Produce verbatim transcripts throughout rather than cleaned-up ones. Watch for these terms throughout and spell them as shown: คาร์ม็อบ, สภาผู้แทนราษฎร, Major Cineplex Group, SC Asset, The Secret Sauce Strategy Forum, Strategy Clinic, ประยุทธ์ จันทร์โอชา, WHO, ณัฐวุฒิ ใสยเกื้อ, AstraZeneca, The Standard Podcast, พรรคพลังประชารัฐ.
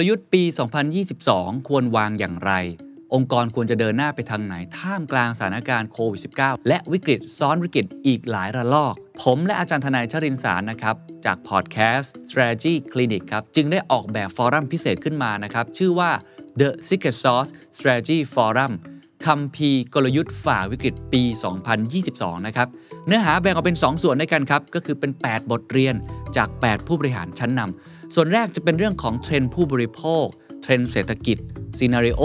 ลยุทธ์ปีสองพันยี่สิบสองควรวางอย่างไรองค์กรควรจะเดินหน้าไปทางไหนท่ามกลางสถานการณ์โควิด สิบเก้า และวิกฤตซ้อนวิกฤตอีกหลายระลอกผมและอาจารย์ทนายชรินทร์สารนะครับจากพอดแคสต์ Strategy Clinic ครับจึงได้ออกแบบฟอรัมพิเศษขึ้นมานะครับชื่อว่า The Secret Sauce Strategy Forum คัมภีร์กลยุทธ์ฝ่าวิกฤตปีสองพันยี่สิบสองนะครับเนื้อหาแบ่งออกเป็นสองส่วนด้วยกันครับก็คือเป็นแปดบทเรียนจากแปดผู้บริหารชั้นนำส่วนแรกจะเป็นเรื่องของเทรนด์ผู้บริโภคเทรนด์เศรษฐกิจซีนาริโอ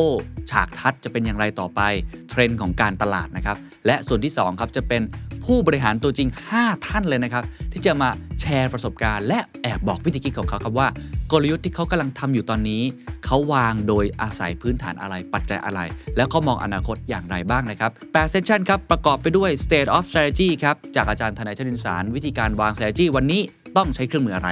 ฉากทัศน์จะเป็นอย่างไรต่อไปเทรนด์ของการตลาดนะครับและส่วนที่สองครับจะเป็นผู้บริหารตัวจริงห้าท่านเลยนะครับที่จะมาแชร์ประสบการณ์และแอบบอกวิธีคิดของเขาครับว่ากลยุทธ์ที่เขากำลังทำอยู่ตอนนี้เขาวางโดยอาศัยพื้นฐานอะไรปัจจัยอะไรแล้วก็มองอนาคตอย่างไรบ้างนะครับแปดเซสชั่นครับประกอบไปด้วย State of Strategy ครับจากอาจารย์ธนายชรินทร์สารวิธีการวาง Strategy วันนี้ต้องใช้เครื่องมืออะไร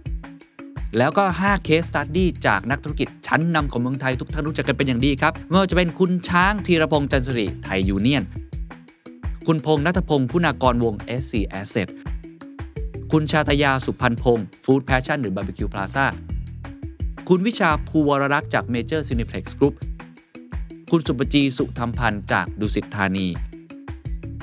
แล้วก็ห้า case study จากนักธุรกิจชั้นนำของเมืองไทยทุกท่านรู้จักกันเป็นอย่างดีครับไม่ว่าจะเป็นคุณช้างธีรพงษ์จันทร์สิริไทยยูเนียนคุณพงษ์ณัฐพงษ์คุณากรวง เอส ซี Asset คุณชาตยาสุพันพงษ์ Food Passion หรือ บี บี คิว Plaza คุณวิชาภูวรรักษ์จาก Major Cineplex Group คุณสุปจีสุธรรมพันธ์จากดุสิตธานี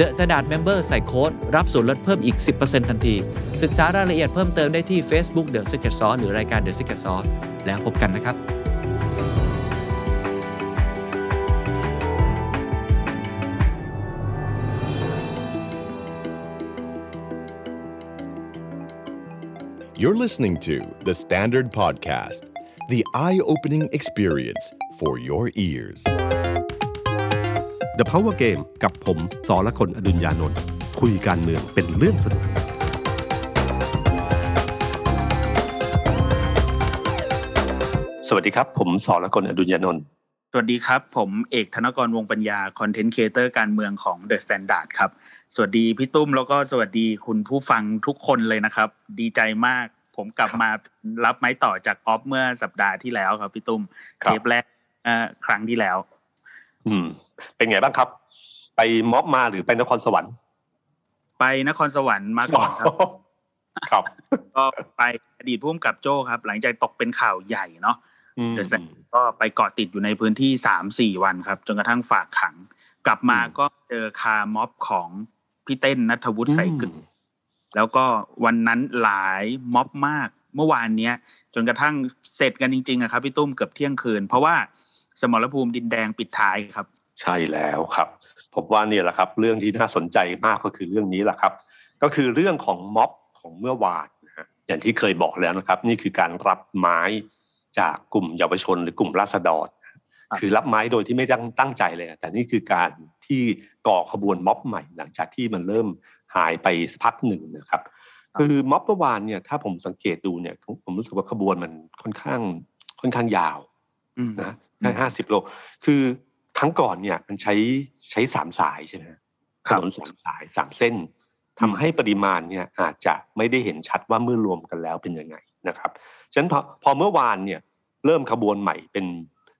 The Standard Member ใส่โค้ดรับส่วนลดเพิ่มอีก สิบเปอร์เซ็นต์ ทันทีศึกษารายละเอียดเพิ่มเติมได้ที่ Facebook The Secret Sauce หรือรายการ The Secret Sauce แล้วพบกันนะครับYou're listening to The Standard Podcast, the eye-opening experience for your ears.The Power Game กับผมสรกลอดุลยานนท์คุยการเมืองเป็นเรื่องสนุกสวัสดีครับผมสรกลอดุลยานนท์สวัสดีครับผมเอกธนกรวงปัญญาคอนเทนต์ครีเอเตอร์การเมืองของ The Standard ครับสวัสดีพี่ตุ้มแล้วก็สวัสดีคุณผู้ฟังทุกคนเลยนะครับดีใจมากผมกลับมารับไม้ต่อจากออฟเมื่อสัปดาห์ที่แล้วครับพี่ตุ้มเทปแรกเอ่อครั้งที่แล้วอืมเป็นไงบ้างครับไปม็อบมาหรือไปนครสวรรค์ไปนครสวรรค์มาก่อนครับครับก็ไปอดีตผู้กำกับโจ้ครับหลังจากตกเป็นข่าวใหญ่เนาะเดี๋ยวก็ไปเกาะติดอยู่ในพื้นที่ สามถึงสี่ วันครับจนกระทั่งฝากขังกลับมาก็เจอคาม็อบของพี่เต้นณัฐวุฒิใส่กึ่งแล้วก็วันนั้นหลายม็อบมากเมื่อวานเนี้ยจนกระทั่งเสร็จกันจริงๆอะครับพี่ตุ้มเกือบเที่ยงคืนเพราะว่าสมรภูมิดินแดงปิดท้ายครับใช่แล้วครับผมว่าเนี่ยแหละครับเรื่องที่น่าสนใจมากก็คือเรื่องนี้แหละครับก็คือเรื่องของม็อบของเมื่อวานนะฮะอย่างที่เคยบอกแล้วนะครับนี่คือการรับไม้จากกลุ่มเยาวชนหรือกลุ่มราษฎรคือรับไม้โดยที่ไม่ตั้งใจเลยแต่นี่คือการที่ก่อขบวนม็อบใหม่หลังจากที่มันเริ่มหายไปสักพักหนึ่งนะครับคือม็อบเมื่อวานเนี่ยถ้าผมสังเกตดูเนี่ยผมรู้สึกว่าขบวนมันค่อนข้างค่อนข้างยาวนะห้าสิบโลคือครั้งก่อนเนี่ยมันใช้ใช้สามสายใช่ไหมถนนสามสายสามเส้นทำให้ปริมาณเนี่ยอาจจะไม่ได้เห็นชัดว่าเมื่อรวมกันแล้วเป็นยังไงนะครับฉะนั้นพอพอเมื่อวานเนี่ยเริ่มขบวนใหม่เป็น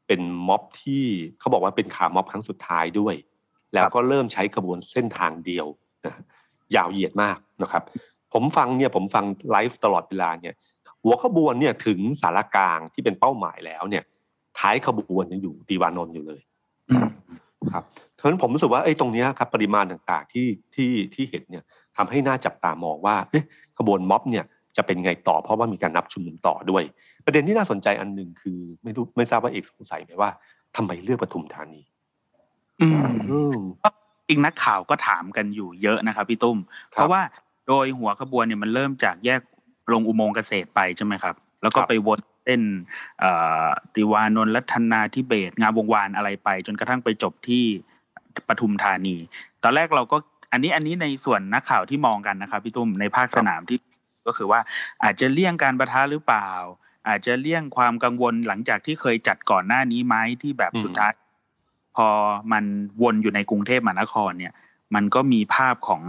เป็นม็อบที่เขาบอกว่าเป็นขาม็อบครั้งสุดท้ายด้วยแล้วก็เริ่มใช้ขบวนเส้นทางเดียวนะยาวเหยียดมากนะครับผมฟังเนี่ยผมฟังไลฟ์ตลอดเวลาเนี่ยหัวขบวนเนี่ยถึงศาลากลางที่เป็นเป้าหมายแล้วเนี่ยท้ายขบวนยังอยู่ตีวานนท์อยู่เลยครับเพราะฉะนั้นผมรู้สึกว่าไอ้ตรงนี้ครับปริมาณต่างๆที่ที่ที่เห็นเนี่ยทำให้น่าจับตามองว่าเอ๊ะขบวนม็อบเนี่ยจะเป็นไงต่อเพราะว่ามีการนับชุมนุมต่อด้วยประเด็นที่น่าสนใจอันหนึ่งคือไม่รู้ไม่ทราบว่าเอกสงสัยไหมว่าทำไมเลือกปทุมธานีอืมจริงนักข่าวก็ถามกันอยู่เยอะนะครับพี่ตุ้มเพราะว่าโดยหัวขบวนเนี่ยมันเริ่มจากแยก ลงอุโมงค์เกษตรไปใช่ไหมครับแล้วก็ไปวนเส้นติวานนท์รัตนาธิเบศงามวงวานอะไรไปจนกระทั่งไปจบที่ปทุมธานีตอนแรกเราก็อันนี้อันนี้ในส่วนนักข่าวที่มองกันนะครับพี่ตุ้มในภาคสนามที่ก็คือว่าอาจจะเลี่ยงการปะทะหรือเปล่าอาจจะเลี่ยงความกังวลหลังจากที่เคยจัดก่อนหน้านี้ไหมที่แบบสุดท้ายพอมันวนอยู่ในกรุงเทพมหานครเนี่ยมันก็มีภาพของ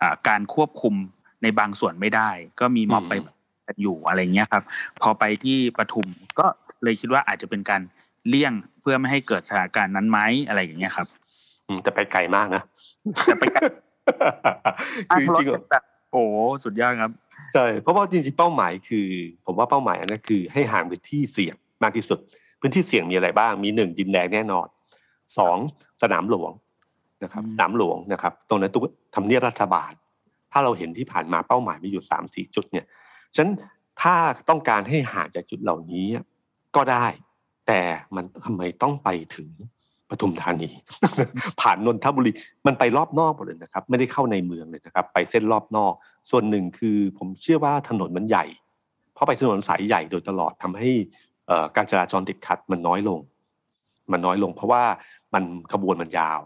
อ่าการควบคุมในบางส่วนไม่ได้ก็มีม็อบไปอยู่อะไรเงี้ยครับพอไปที่ปทุมก็เลยคิดว่าอาจจะเป็นการเลี่ยงเพื่อไม่ให้เกิดสถานการณ์นั้นไหมอะไรอย่างเงี้ยครับอืมแต่ไปไกลมากนะแต่ไปไกลคือจริงๆโอ้สุดยอดครับใช่เพราะว่าจริงๆเป้าหมายคือผมว่าเป้าหมายอันนั้นคือให้ห่างพื้นที่เสี่ยงมากที่สุดพื้นที่เสี่ยงมีอะไรบ้างมีหนึ่งดินแดงแน่นอนสองสนามหลวงนะครับสนามหลวงนะครับตรงนั้นตุ๊กทำเนียบรัฐบาลถ้าเราเห็นที่ผ่านมาเป้าหมายมีอยู่ สามถึงสี่ จุดเนี่ยฉะนั้นถ้าต้องการให้ห่างจากจุดเหล่านี้ก็ได้แต่มันทำไมต้องไปถึงปทุมธานี ผ่านนนทบุรีมันไปรอบนอกหมดเลยนะครับไม่ได้เข้าในเมืองเลยนะครับไปเส้นรอบนอกส่วนหนึ่งคือผมเชื่อว่าถนนมันใหญ่เพราะไปถนนสายใหญ่โดยตลอดทำให้การจราจรติดขัดมันน้อยลงมันน้อยลงเพราะว่ามันขบวนมันยาว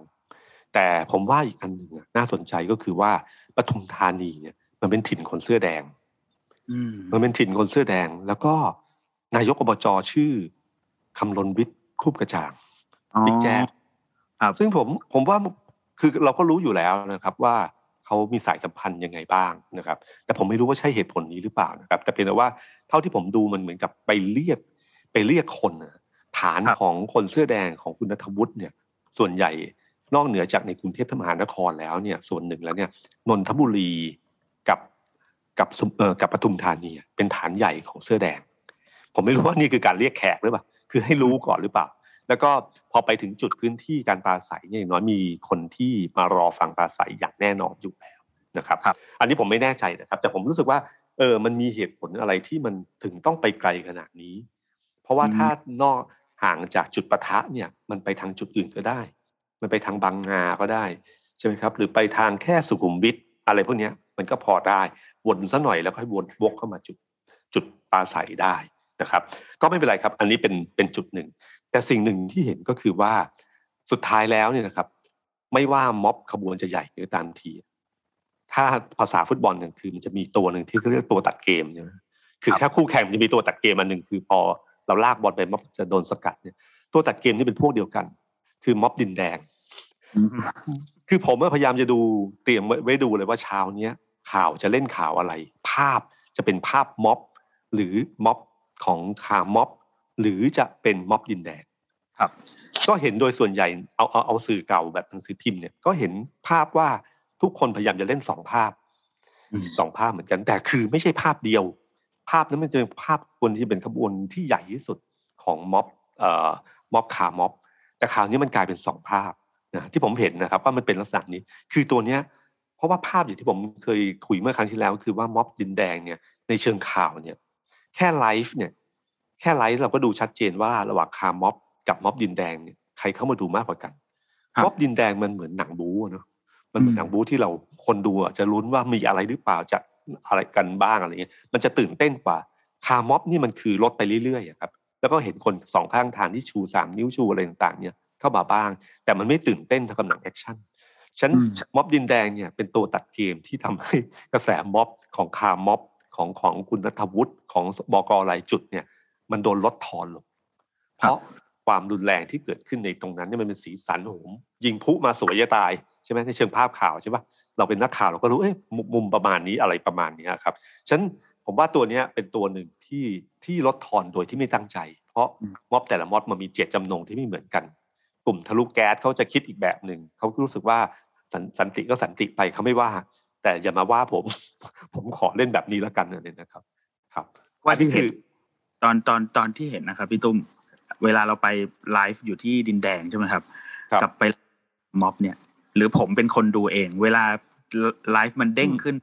แต่ผมว่าอีกอันหนึ่งน่าสนใจก็คือว่าปทุมธานีเนี่ยมันเป็นถิ่นคนเสื้อแดงมันเป็นถิ่นคนเสื้อแดงแล้วก็นายกอบจ.ชื่อคำลนวิทย์คูบกระจ่างบิ๊กแจ๊ดซึ่งผมผมว่าคือเราก็รู้อยู่แล้วนะครับว่าเขามีสายสัมพันธ์ยังไงบ้างนะครับแต่ผมไม่รู้ว่าใช่เหตุผลนี้หรือเปล่านะครับแต่เป็นแต่ว่าเท่าที่ผมดูมันเหมือนกับไปเรียกไปเรียกคนฐานของคนเสื้อแดงของคุณณัฐวุฒิเนี่ยส่วนใหญ่นอกเหนือจากในกรุงเทพมหานครแล้วเนี่ยส่วนหนึ่งแล้วเนี่ยนนทบุรีกับกับเอ่อกับปทุมธานีเป็นฐานใหญ่ของเสื้อแดงผมไม่รู้ว่านี่คือการเรียกแขกหรือเปล่าคือให้รู้ก่อนหรือเปล่าแล้วก็พอไปถึงจุดพื้นที่การปราศัยเนี่ยน้อยมีคนที่มารอฟังปราศัยอย่างแน่นอนอยู่แล้วนะครับอันนี้ผมไม่แน่ใจนะครับแต่ผมรู้สึกว่าเออมันมีเหตุผลอะไรที่มันถึงต้องไปไกลขนาดนี้เพราะว่าถ้านอกห่างจากจุดปะทะเนี่ยมันไปทางจุดอื่นก็ได้มันไปทางบางนาก็ได้ใช่ไหมครับหรือไปทางแค่สุขุมวิทอะไรพวกนี้มันก็พอได้วนซะหน่อยแล้วค่อยวนวกเข้ามาจุดจุดปราศัยได้นะครับก็ไม่เป็นไรครับอันนี้เป็นเป็นจุดหนึ่งแต่สิ่งหนึ่งที่เห็นก็คือว่าสุดท้ายแล้วเนี่ยนะครับไม่ว่าม็อบขบวนจะใหญ่ก็ตามทีถ้าภาษาฟุตบอลเนี่ยคือมันจะมีตัวนึงที่เรียกตัวตัดเกมใช่ไหมคือถ้าคู่แข่งมันจะมีตัวตัดเกมอันนึงคือพอเราลากบอลไปม็อบจะโดนสกัดเนี่ยตัวตัดเกมนี่เป็นพวกเดียวกันคือม็อบดินแดง คือผมพยายามจะดูเตรียมไว้ดูเลยว่าเช้าเนี้ยข่าวจะเล่นข่าวอะไรภาพจะเป็นภาพม็อบหรือม็อบของคาม็อบหรือจะเป็นม็อบดินแดงครับก็เห็นโดยส่วนใหญ่เอาเอาเอาสื่อเก่าแบบหนังสือพิมพ์เนี่ยก็เห็นภาพว่าทุกคนพยายามจะเล่นสองภาพสองภาพเหมือนกันแต่คือไม่ใช่ภาพเดียวภาพนั้นมันจะเป็นภาพคนที่เป็นขบวนที่ใหญ่ที่สุดของม็อบเอ่อม็อบคาม็อบแต่ข่าวนี้มันกลายเป็นสองภาพนะที่ผมเห็นนะครับว่ามันเป็นลักษณะนี้คือตัวเนี้ยเพราะว่าภาพอย่างที่ผมเคยคุยเมื่อครั้งที่แล้วคือว่าม็อบดินแดงเนี่ยในเชิงข่าวเนี่ยแค่ไลฟ์เนี่ยแค่ไลฟ์เราก็ดูชัดเจนว่าระหว่างคาม็อบกับม็อบดินแดงเนี่ยใครเข้ามาดูมากกว่ากันม็อบดินแดงมันเหมือนหนังบู๊เนาะมันเหมือนหนังบู๊ที่เราคนดูจะลุ้นว่ามีอะไรหรือเปล่าจะอะไรกันบ้างอะไรเงี้ยมันจะตื่นเต้นกว่าคาม็อบนี่มันคือรถไปเรื่อยๆครับแล้วก็เห็นคนสองข้างทางที่ชูสามนิ้วชูอะไรต่างๆเนี่ยเข้ามาบ้างแต่มันไม่ตื่นเต้นเท่ากับหนังแอคชั่นฉะนั้นม็อบดินแดงเนี่ยเป็นตัวตัดเกมที่ทำให้กระแสม็อบของคาม็อบของของคุณณัฐวุฒิของบก.หลายจุดเนี่ยมันโดนลดทอนลงเพราะความรุนแรงที่เกิดขึ้นในตรงนั้นเนี่ยมันเป็นสีสันโหมยิงพุมาสวยจะตายใช่ไหมในเชิงภาพข่าวใช่ปะเราเป็นนักข่าวเราก็รู้เอ๊ะมุมประมาณนี้อะไรประมาณนี้ครับฉะนั้นผมว่าตัวนี้เป็นตัวหนึ่งที่ที่ลดทอนโดยที่ไม่ตั้งใจเพราะม็อบแต่ละม็อบมันมีเจตจำนงที่ไม่เหมือนกันกลุ่มทะลุแก๊สเขาจะคิดอีกแบบหนึ่งเขารู้สึกว่าสันติก็สันติไปเขาไม่ว่าแต่อย่ามาว่าผมผมขอเล่นแบบนี้แล้วกันเนี่ยนะครับครับว่าที่คือตอนตอนตอนที่เห็นนะครับพี่ตุ้มเวลาเราไปไลฟ์อยู่ที่ดินแดงใช่ไหมครับกลับไปม็อบเนี่ยหรือผมเป็นคนดูเองเวลาไลฟ์มันเด้งขึ้น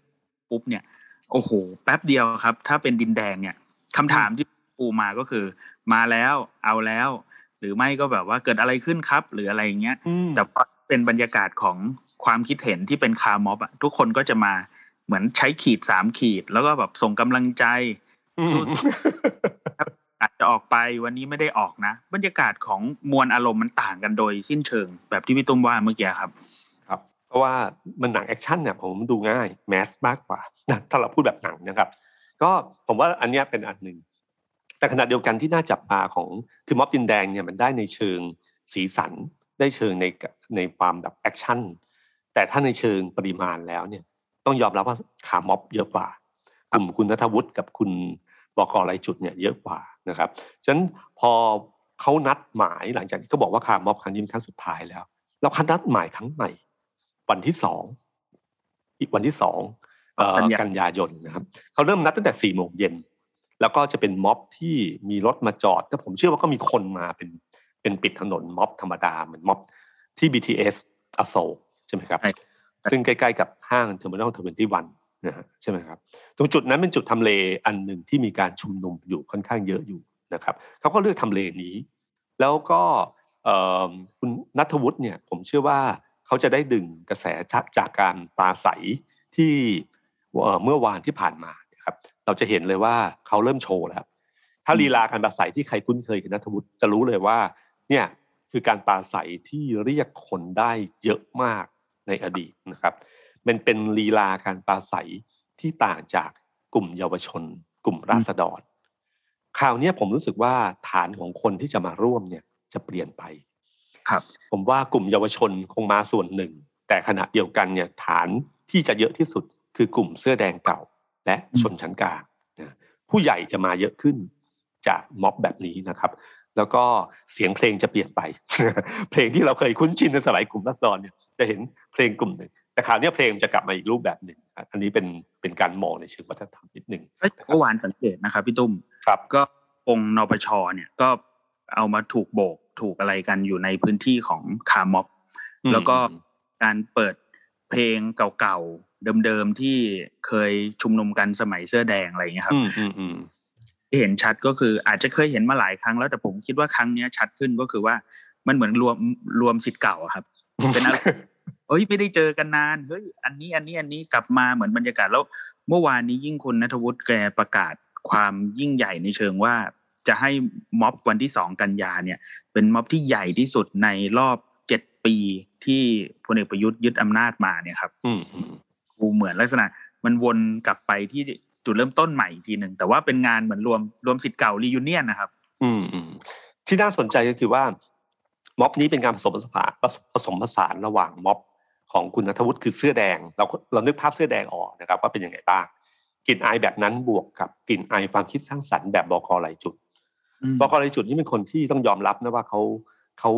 ปุ๊บเนี่ยโอ้โหแป๊บเดียวครับถ้าเป็นดินแดงเนี่ยคำถามที่ปูมาก็คือมาแล้วเอาแล้วหรือไม่ก็แบบว่าเกิดอะไรขึ้นครับหรืออะไรอย่างเงี้ยแต่เป็นบรรยากาศของความคิดเห็นที่เป็นคาม็อบอ่ะทุกคนก็จะมา เหมือนใช้ขีดสามขีดแล้วก็แบบส่งกำลังใจอาจจะออกไปวันนี้ไม่ได้ออกนะบรรยากาศของมวลอารมณ์มันต่างกันโดยสิ้นเชิงแบบที่พี่ตุ้มว่าเมื่อกี้ครับครับเพราะว่ามันหนังแอคชั่นเนี่ยผมดูง่ายแมสมากกว่านะถ้าเราพูดแบบหนังนะครับก็ผมว่าอันนี้เป็นอันหนึ่งแต่ขณะเดียวกันที่น่าจับตาของคือม็อบดินแดงเนี่ยมันได้ในเชิงสีสันได้เชิงในในความแบบแอคชั่นแต่ถ้าในเชิงปริมาณแล้วเนี่ยต้องยอมรับว่าขาม็อบเยอะกว่ากลุ่มคุณณัฐวุฒิกับคุณบก.รายจุดเนี่ยเยอะกว่านะครับฉะนั้นพอเขานัดหมายหลังจากที่เขาบอกว่าขาม็อบครั้งนี้เป็นครั้งสุดท้ายแล้วเราคัดนัดหมายครั้งใหม่วันที่สองอีกวันที่สองกันยายนนะครับเขาเริ่มนัดตั้งแต่สี่โมงเย็นแล้วก็จะเป็นม็อบที่มีรถมาจอดแต่ผมเชื่อว่าก็มีคนมาเป็นเป็นปิดถนนม็อบธรรมดาเหมือนม็อบที่ บี ที เอส อโศกใช่ไหมครับซึ่งใกล้ๆกับห้างเทอร์มินอลทเวนตี้วันนะฮะใช่ไหมครับตรงจุดนั้นเป็นจุดทำเลอันหนึ่งที่มีการชุมนุมอยู่ค่อนข้างเยอะอยู่นะครับเขาก็เลือกทำเลนี้แล้วก็คุณณัฐวุฒิเนี่ยผมเชื่อว่าเขาจะได้ดึงกระแสจากการปราศัยที่เมื่อวานที่ผ่านมาครับเราจะเห็นเลยว่าเขาเริ่มโชว์แล้วถ้าลีลาการปราศัยที่ใครคุ้นเคยกับณัฐวุฒิจะรู้เลยว่าเนี่ยคือการปราศัยที่เรียกคนได้เยอะมากในอดีตนะครับมันเป็นลีลาการปราศัยที่ต่างจากกลุ่มเยาวชนกลุ่มราษฎรคราวนี้ผมรู้สึกว่าฐานของคนที่จะมาร่วมเนี่ยจะเปลี่ยนไปครับผมว่ากลุ่มเยาวชนคงมาส่วนหนึ่งแต่ขณะเดียวกันเนี่ยฐานที่จะเยอะที่สุดคือกลุ่มเสื้อแดงเก่าและชนชั้นกลางนะผู้ใหญ่จะมาเยอะขึ้นจากม็อบแบบนี้นะครับแล้วก็เสียงเพลงจะเปลี่ยนไป เพลงที่เราเคยคุ้นชินในสมัยกลุ่มรัศดรเนี่ยจะเห็นเพลงกลุ่มหนึ่งแต่คราวนี้เพลงจะกลับมาอีกรูปแบบหนึ่งอันนี้เป็นเป็นการมองในเชิงวัฒนธรรมนิดหนึ่งเมื่อวานสังเกตนะครับพี่ตุ้มครับก็องค์นปชเนี่ยก็เอามาถูกโบกถูกอะไรกันอยู่ในพื้นที่ของคาม็อบแล้วก็การเปิดเพลงเก่าเดิมๆที่เคยชุมนุมกันสมัยเสื้อแดงอะไรอย่างเงี้ยครับที่เห็นชัดก็คืออาจจะเคยเห็นมาหลายครั้งแล้วแต่ผมคิดว่าครั้งนี้ชัดขึ้นก็คือว่ามันเหมือนรวมรวมศิษย์เก่าอะครับเป็นอะไรเฮ้ยไม่ได้เจอกันนานเฮ้ยอันนี้อันนี้อันนี้กลับมาเหมือนบรรยากาศแล้วเมื่อวานนี้ยิ่งคุณณัฐวุฒิแกประกาศความยิ่งใหญ่ในเชิงว่าจะให้ม็อบวันที่สองกันยาเนี่ยเป็นม็อบที่ใหญ่ที่สุดในรอบเจ็ดปีที่พลเอกประยุทธ์ยึดอำนาจมาเนี่ยครับกูเหมือนลักษณะมันวนกลับไปที่จุดเริ่มต้นใหม่อีกทีนึงแต่ว่าเป็นงานเหมือนรวมรวมศิษย์เก่ารียูเนียนนะครับอืมที่น่าสนใจก็คือว่าม็อบนี้เป็นการผสมผสานผสมผสานระหว่างม็อบของคุณณัฐวุฒิคือเสื้อแดงเราเรานึกภาพเสื้อแดงออกนะครับว่าเป็นยังไงบ้างกลิ่นอายแบบนั้นบวกกับกลิ่นอายความคิดสร้างสรรค์แบบบก.หลายจุดบก.หลายจุดนี่เป็นคนที่ต้องยอมรับนะว่าเขาเขา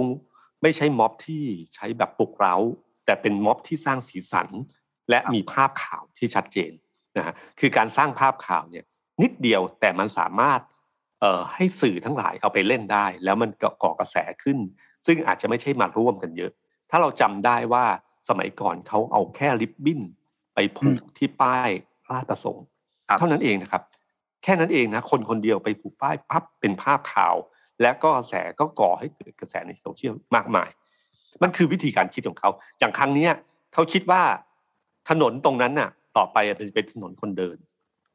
ไม่ใช่ม็อบที่ใช้แบบปลุกเร้าแต่เป็นม็อบที่สร้างสีสันและมีภาพข่าวที่ชัดเจนนะฮะคือการสร้างภาพข่าวเนี่ยนิดเดียวแต่มันสามารถเอ่อให้สื่อทั้งหลายเอาไปเล่นได้แล้วมันก่อกระแสขึ้นซึ่งอาจจะไม่ใช่มาร่วมกันเยอะถ้าเราจำได้ว่าสมัยก่อนเขาเอาแค่ริบบิ้นไปผูกที่ป้ายราชประสงค์เท่านั้นเองนะครับแค่นั้นเองนะคนคนเดียวไปผูกป้ายปั๊บเป็นภาพข่าวและก็กระแสก็ก่อให้เกิดกระแสในโซเชียลมากมายมันคือวิธีการคิดของเขาอย่างครั้งนี้เขาคิดว่าถนนตรงนั้นน่ะต่อไปจะเป็นถนนคนเดิน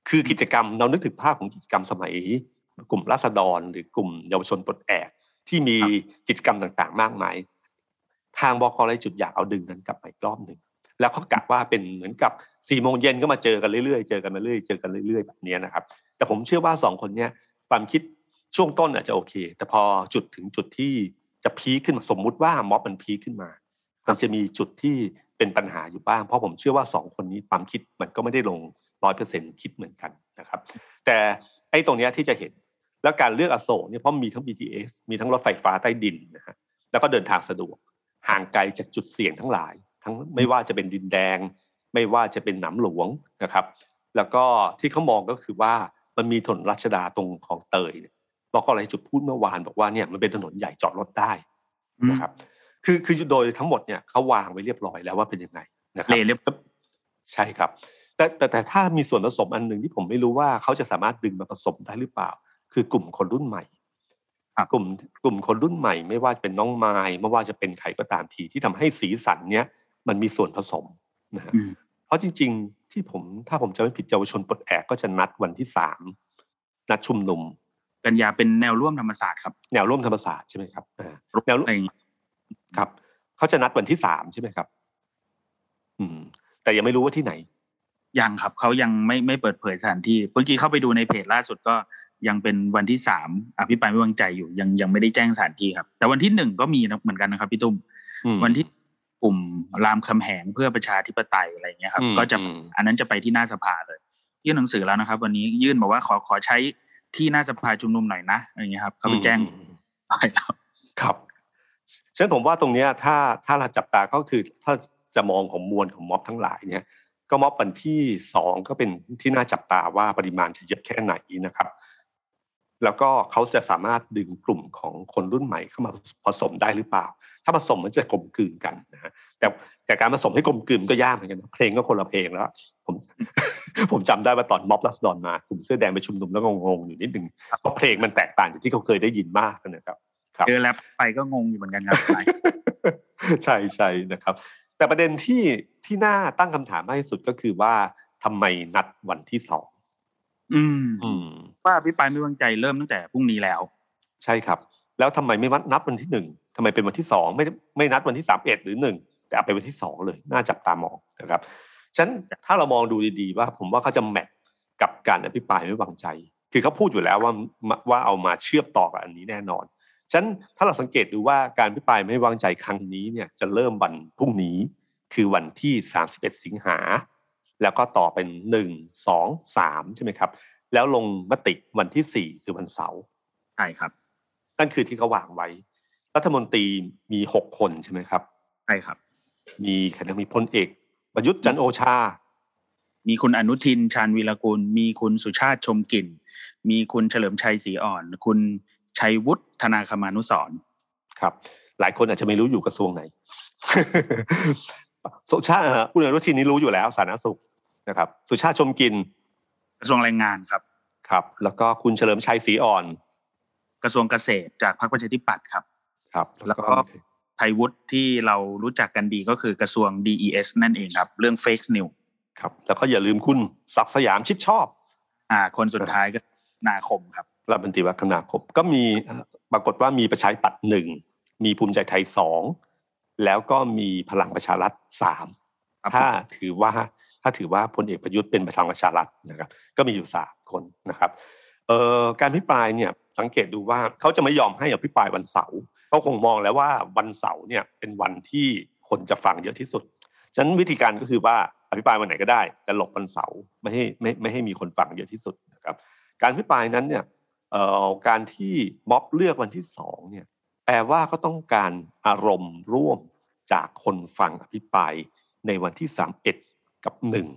คือกิจกรรมเรานึกถึงภาพของกิจกรรมสมัยกลุ่มราษฎรหรือกลุ่มเยาวชนปลดแอกที่มีกิจกรรมต่างๆมากมายทางบก.รายจุดอยากเอาดึงนั้นกลับมาอีกรอบหนึ่งแล้วเขากะว่าเป็นเหมือนกับสี่โมงเย็นก็มาเจอกันเรื่อยๆเจอกันมาเรื่อยเจอกันเรื่อยๆแบบนี้นะครับแต่ผมเชื่อว่าสองคนเนี้ยความคิดช่วงต้นอาจจะโอเคแต่พอจุดถึงจุดที่จะพีคขึ้นมาสมมุติว่าม็อบมันพีคขึ้นมามันจะมีจุดที่เป็นปัญหาอยู่บ้างเพราะผมเชื่อว่าสองคนนี้ความคิดมันก็ไม่ได้ลง หนึ่งร้อยเปอร์เซ็นต์ คิดเหมือนกันนะครับแต่ไอ้ตรงนี้ที่จะเห็นแล้วการเลือกอโศกเนี่ยเพราะมีทั้ง บี ที เอส มีทั้งรถไฟฟ้าใต้ดินนะฮะแล้วก็เดินทางสะดวกห่างไกลจากจุดเสี่ยงทั้งหลายทั้งไม่ว่าจะเป็นดินแดงไม่ว่าจะเป็นหนำหลวงนะครับแล้วก็ที่เขามองก็คือว่ามันมีถนนรัชดาตรงของเตยเนี่ยเราก็เลยจุดพูดเมื่อวานบอกว่าเนี่ยมันเป็นถนนใหญ่จอดรถได้นะครับคือคือโดยทั้งหมดเนี่ยเขาวางไว้เรียบร้อยแล้วว่าเป็นยังไงนะครับเรียบใช่ครับแต่แต่แต่ถ้ามีส่วนผสมอันหนึ่งที่ผมไม่รู้ว่าเขาจะสามารถดึงมาผสมได้หรือเปล่าคือกลุ่มคนรุ่นใหม่กลุ่มกลุ่มคนรุ่นใหม่ไม่ว่าจะเป็นน้องไม้ไม่ว่าจะเป็นใครก็ตามทีที่ทำให้สีสันเนี้ยมันมีส่วนผสมนะฮะเพราะจริงๆ ที่ผมถ้าผมจะไม่ผิดเยาวชนปลดแอกก็จะนัดวันที่สามนัดชุมนุมกันยาเป็นแนวร่วมธรรมศาสตร์ครับแนวร่วมธรรมศาสตร์ใช่ไหมครับอ่าแนวครับเขาจะนัดวันที่สามใช่ไหมครับอืมแต่ยังไม่รู้ว่าที่ไหนยังครับเขายังไม่ไม่เปิดเผยสถานที่เมื่อกี้เข้าไปดูในเพจล่าสุดก็ยังเป็นวันที่สามอภิปรายไม่วางใจอยู่ยังยังไม่ได้แจ้งสถานที่ครับแต่วันที่หนึ่งก็มีเหมือนกันนะครับพี่ตุ้มวันที่กลุ่มรามคำแหงเพื่อประชาธิปไตยอะไรเงี้ยครับก็จะอันนั้นจะไปที่หน้าสภาเลยยื่นหนังสือแล้วนะครับวันนี้ยื่นบอกว่าขอขอใช้ที่หน้าสภาชุมนุมหน่อยนะอะไรเงี้ยครับเขาไปแจ้งไปแล้วครับฉะนั้นผมว่าตรงเนี้ยถ้าถ้าเราจับตาก็คือถ้าจะมองของมวลของม็อบทั้งหลายเนี่ยก็ม็อบวันที่สองก็เป็นที่น่าจับตาว่าปริมาณจะเยอะแค่ไหนนะครับแล้วก็เขาจะสามารถดึงกลุ่มของคนรุ่นใหม่เข้ามาผสมได้หรือเปล่าถ้าผสมมันจะกลมกลืนกันนะแต่แต่การผสมให้กลมกลืนก็ยากเหมือนกันเพลงก็คนละเพลงแล้วผมผมจำได้ว่าตอนม็อบราษฎรมากลุ่มเสื้อแดงไปชุมนุมแล้วงงๆอยู่นิดนึงเพราะเพลงมันแตกต่างจากที่เขาเคยได้ยินมากนะครับเจอแล้วไปก็งงอยู่เหมือนกันครับใช่ใช่นะครับแต่ประเด็นที่ที่น่าตั้งคำถามมากที่สุดก็คือว่าทำไมนัดวันที่สองอืมว่าอภิปรายไม่วางใจเริ่มตั้งแต่พรุ่งนี้แล้วใช่ครับแล้วทำไมไม่นัดวันที่หนึ่งทำไมเป็นวันที่สองไม่ไม่นัดวันที่สามเอ็ดหรือหนึ่งแต่เอาไปวันที่สองเลยน่าจับตามองนะครับฉะนั้นถ้าเรามองดูดีๆว่าผมว่าเขาจะแมทกับการอภิปรายไม่วางใจคือเขาพูดอยู่แล้วว่าว่าเอามาเชื่อมต่อกับอันนี้แน่นอนฉะนั้นถ้าเราสังเกตดูว่าการอภิปรายไม่วางใจครั้งนี้เนี่ยจะเริ่มวันพรุ่งนี้คือวันที่สามสิบเอ็ดสิงหาแล้วก็ต่อเป็นหนึ่ง สอง สามใช่ไหมครับแล้วลงมติวันที่สี่คือวันเสาร์ใช่ครับนั่นคือที่เขาวางไว้รัฐมนตรีมีหกคนใช่ไหมครับใช่ครับมีใครนะมีพลเอกประยุทธ์จันทร์โอชามีคุณอนุทินชาญวีรกูลมีคุณสุชาติชมกลิ่นมีคุณเฉลิมชัยศรีอ่อนคุณชัยวุฒิธนาคมานุสรณ์ครับหลายคนอาจจะไม่รู้อยู่กระทรวงไหนสุชาติคุณอนุทินนี่รู้อยู่แล้วสาธารณสุขนะครับสุชาติชมกลิ่นกระทรวงแรงงานครับครับแล้วก็คุณเฉลิมชัยศรีอ่อนกระทรวงเกษตรจากพรรคประชาธิปัตย์ครับครับแล้วก็ชัยวุฒิที่เรารู้จักกันดีก็คือกระทรวง ดี อี เอส นั่นเองครับเรื่อง Fake News ครับแล้วก็อย่าลืมคุณศักดิ์สยามชิดชอบอ่าคนสุดท้ายก็นาคมครับรัฐมนตรีวัฒนาคมก็มีปรากฏว่ามีประชาธิปัตย์หนึ่งมีภูมิใจไทยสองแล้วก็มีพลังประชารัฐสามถ้าถือว่าถ้าถือว่าพลเอกประยุทธ์เป็นประธานประชารัฐนะครับก็มีอยู่สามคนนะครับเอ่อการอภิปรายเนี่ยสังเกตดูว่าเขาจะไม่ยอมให้อภิปรายวันเสาร์เขาคงมองแล้วว่าวันเสาร์เนี่ยเป็นวันที่คนจะฟังเยอะที่สุดฉะนั้นวิธีการก็คือว่าอภิปรายวันไหนก็ได้แต่หลบวันเสาร์ไม่ให้ไม่ไม่ให้มีคนฟังเยอะที่สุดนะครับการอภิปรายนั้นเนี่ยเอ่อการที่ม็อบเลือกวันที่สองเนี่ยแปลว่าก็ต้องการอารมณ์ร่วมจากคนฟังอภิปรายในวันที่สามสิบเอ็ดกับหนึ่ง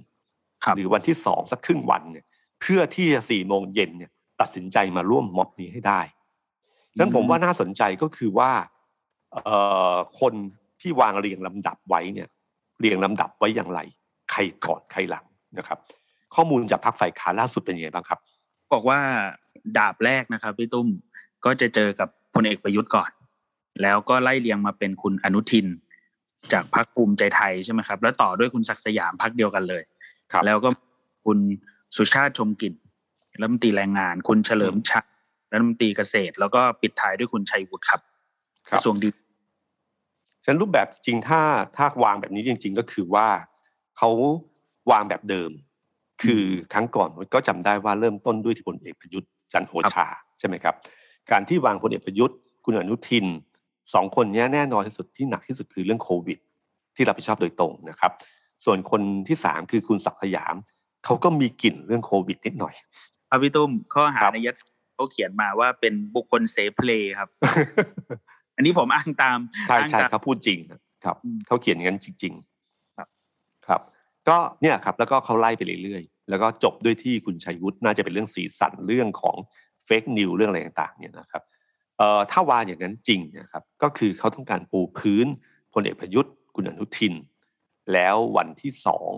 หรือวันที่สองสักครึ่งวันเนี่ยเพื่อที่จะ สี่โมง เย็นเนี่ยตัดสินใจมาร่วมม็อบนี้ให้ได้ฉะนั้นผมว่าน่าสนใจก็คือว่าเอ่อคนที่วางเรียงลำดับไว้เนี่ยเรียงลำดับไว้อย่างไรใครก่อนใครหลังนะครับข้อมูลจากพรรคฝ่ายค้านล่าสุดเป็นยังไงบ้างครับบอกว่าดาบแรกนะครับพี่ตุ้มก็จะเจอกับพลเอกประยุทธ์ก่อนแล้วก็ไล่เรียงมาเป็นคุณอนุทินจากพรรคภูมิใจไทยใช่ไหมครับแล้วต่อด้วยคุณศักดิ์สยามพรรคเดียวกันเลยแล้วก็คุณสุชาติชมกลิ่นรัฐมนตรีแรงงานคุณเฉลิมชัยรัฐมนตรีเกษตรแล้วก็ปิดท้ายด้วยคุณชัยวุฒิครับกระทรวงดีฉะนั้นรูปแบบจริงถ้าถ้าวางแบบนี้จริงๆก็คือว่าเขาวางแบบเดิมคือครั้งก่อนก็จำได้ว่าเริ่มต้นด้วยพลเอกประยุทธ์จันทร์โอชาใช่ไหมครับการที่วางพลเอกประยุทธ์คุณอนุทินสองคนนี้แน่นอนที่สุดที่หนักที่สุดคือเรื่องโควิดที่รับผิดชอบโดยตรงนะครับส่วนคนที่สามคือคุณศักดิ์สยามเขาก็มีกลิ่นเรื่องโควิดนิดหน่อยครับพี่ตุ้มข้อหาในยัตติเขาเขียนมาว่าเป็นบุคคลเซฟเพลย์ครับ อันนี้ผมอ้างตามใช่ใช่เขาพูดจริงครับเขาเขียนงั้นจริงๆครับครับก็เนี่ยครับแล้วก็เขาไล่ไปเรื่อยๆแล้วก็จบด้วยที่คุณชัยวุฒิน่าจะเป็นเรื่องสีสันเรื่องของเฟกนิวเรื่องอะไรต่างๆเนี่ยนะครับเอ่อถ้าวางอย่างนั้นจริงนะครับก็คือเขาต้องการปูพื้นพลเอกประยุทธ์คุณอนุทินแล้ววันที่สอง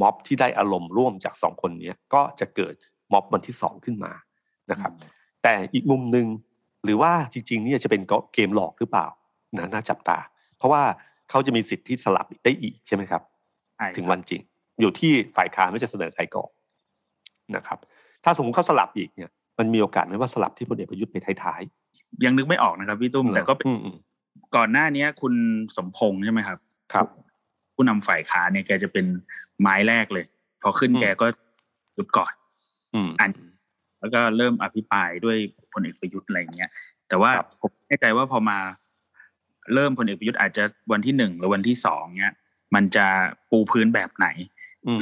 ม็อบที่ได้อารมณ์ร่วมจากสองคนนี้ก็จะเกิดม็อบวันที่สองขึ้นมานะครับแต่อีกมุมนึงหรือว่าจริงๆนี่จะเป็นเกมหลอกหรือเปล่านะน่าจับตาเพราะว่าเขาจะมีสิทธิ์ที่สลับได้อีกใช่ไหมครับถึงวันจริง อยู่ที่ฝ่ายค้านว่าจะเสนอใครก่อนนะครับถ้าสมมติเขาสลับอีกเนี่ยมันมีโอกาสไหมว่าสลับที่พลเอกประยุทธ์ไปท้ายๆยังนึกไม่ออกนะครับพี่ตุ้มแต่ก็ก่อนหน้านี้คุณสมพงษ์ใช่ไหมครับครับผู้นำฝ่ายค้านเนี่ยแกจะเป็นไม้แรกเลยพอขึ้นแกก็หยุดก่อนอ่านแล้วก็เริ่มอภิปรายด้วยพลเอกประยุทธ์อะไรอย่างเงี้ยแต่ว่าผมแน่ใจว่าพอมาเริ่มพลเอกประยุทธ์อาจจะวันที่หนึ่งหรือวันที่สองเงี้ยมันจะปูพื้นแบบไหน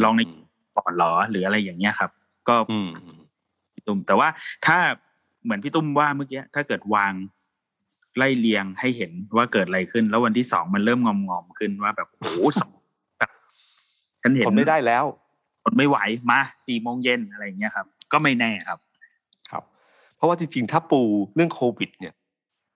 ลองในก่อนหรอหรืออะไรอย่างเงี้ยครับก็พี่ตุ้มแต่ว่าถ้าเหมือนพี่ตุ้มว่าเมื่อกี้ถ้าเกิดวางไล่เลียงให้เห็นว่าเกิดอะไรขึ้นแล้ววันที่สองมันเริ่มงอมๆขึ้นว่าแบบโอ้โหฉันเห็นผมไม่ได้แล้วผมไม่ไหวมาสี่โมงเย็นอะไรอย่างเงี้ยครับก็ไม่แน่ครับครับเพราะว่าจริงๆถ้าปูเรื่องโควิดเนี่ย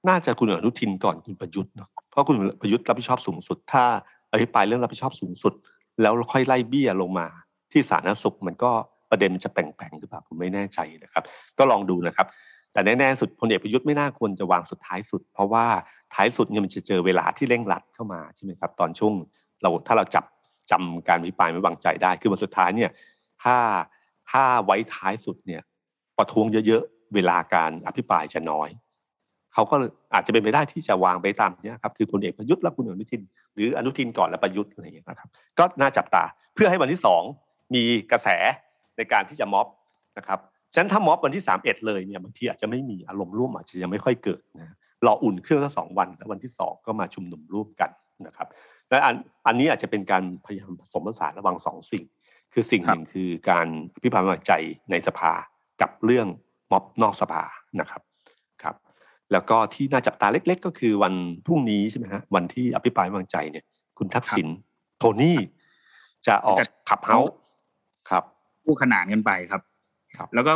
น่าจะคุณอนุทินก่อนคุณประยุทธ์เนาะเพราะคุณประยุทธ์รับผิดชอบสูงสุดถ้าอภิปรายเรื่องรับผิดชอบสูงสุดแล้วค่อยไล่เบี้ยลงมาที่สาธารณสุขมันก็ประเด็นจะแป่งๆหรือเปล่าผมไม่แน่ใจนะครับก็ลองดูนะครับแต่แน่ๆสุดพลเอกประยุทธ์ไม่น่าควรจะวางสุดท้ายสุดเพราะว่าท้ายสุดเนี่ยมันจะเจอเวลาที่เร่งรัดเข้ามาใช่ไหมครับตอนช่วงเราถ้าเราจับจำการอภิปรายไม่วางใจได้คือวันสุดท้ายเนี่ยถ้าถ้าไว้ท้ายสุดเนี่ยประท้วงเยอะๆเวลาการอภิปรายจะน้อยเขาก็อาจจะเป็นไปได้ที่จะวางไปตามนี้ครับคือพลเอกประยุทธ์และคุณอนุทินหรืออนุทินก่อนและประยุทธ์อะไรอย่างเงี้ยนะครับก็น่าจับตาเพื่อให้วันที่สองมีกระแสในการที่จะม็อบนะครับฉะนั้นถ้าม็อบวันที่สามสิบเอ็ดเลยเนี่ยบางทีอาจจะไม่มีอารมณ์ร่วมอาจจะยังไม่ค่อยเกิดนะรออุ่นเครื่องสักสองวันแล้ววันที่สองก็มาชุมนุมร่วมกันนะครับและอันอันนี้อาจจะเป็นการพยายามผสมผสานระหว่างสองสิ่งคือสิ่งหนึ่งคือการอภิปรายไม่ไว้วางใจในสภากับเรื่องม็อบนอกสภานะครับครับแล้วก็ที่น่าจับตาเล็กๆก็คือวันพรุ่งนี้ใช่ไหมฮะวันที่อภิปรายไม่ไว้วางใจเนี่ยคุณทักษิณโทนี่จะออกขับเฮ้าครับคู่ขนานกันไปครับครับแล้วก็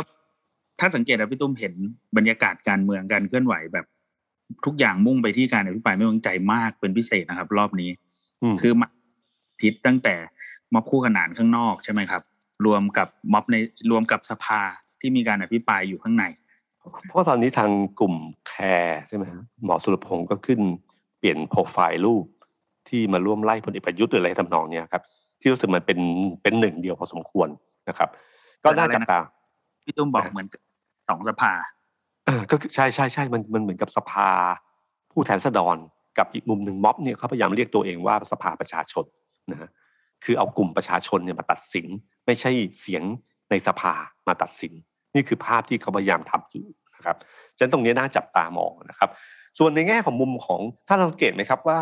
ถ้าสังเกตนะพี่ตุ้มเห็นบรรยากาศการเมืองการเคลื่อนไหวแบบทุกอย่างมุ่งไปที่การอภิปรายไม่ไว้วางใจมากเป็นพิเศษนะครับรอบนี้คือทิศตั้งแต่ม็อบคู่ขนานข้างนอกใช่ไหมครับรวมกับม็อบในรวมกับสภาที่มีการอภิปรายอยู่ข้างในเพราะตอนนี้ทางกลุ่มแคร์ใช่ไหมฮะหมอสุรพงศ์ก็ขึ้นเปลี่ยนโปรไฟล์รูปที่มาร่วมไล่พลเอกประยุทธ์หรืออะไรทำนองนี้ครับที่รู้สึกมันเป็นเป็นหนึ่งเดียวพอสมควรนะครับก็น่าจับตาพี่ตุ้มบอกเหมือนสองสภาก็ใช่ใช่ใช่มันมันเหมือนกับสภาผู้แทนราษฎรกับอีกมุมหนึ่งม็อบเนี่ยเขาพยายามเรียกตัวเองว่าสภาประชาชนนะฮะคือเอากลุ่มประชาชนเนี่ยมาตัดสินไม่ใช่เสียงในสภามาตัดสินนี่คือภาพที่เขาพยายามทำอยู่นะครับฉะนั้นตรงนี้น่าจับตามองนะครับส่วนในแง่ของมุมของถ้าเราสังเกตไหมครับว่า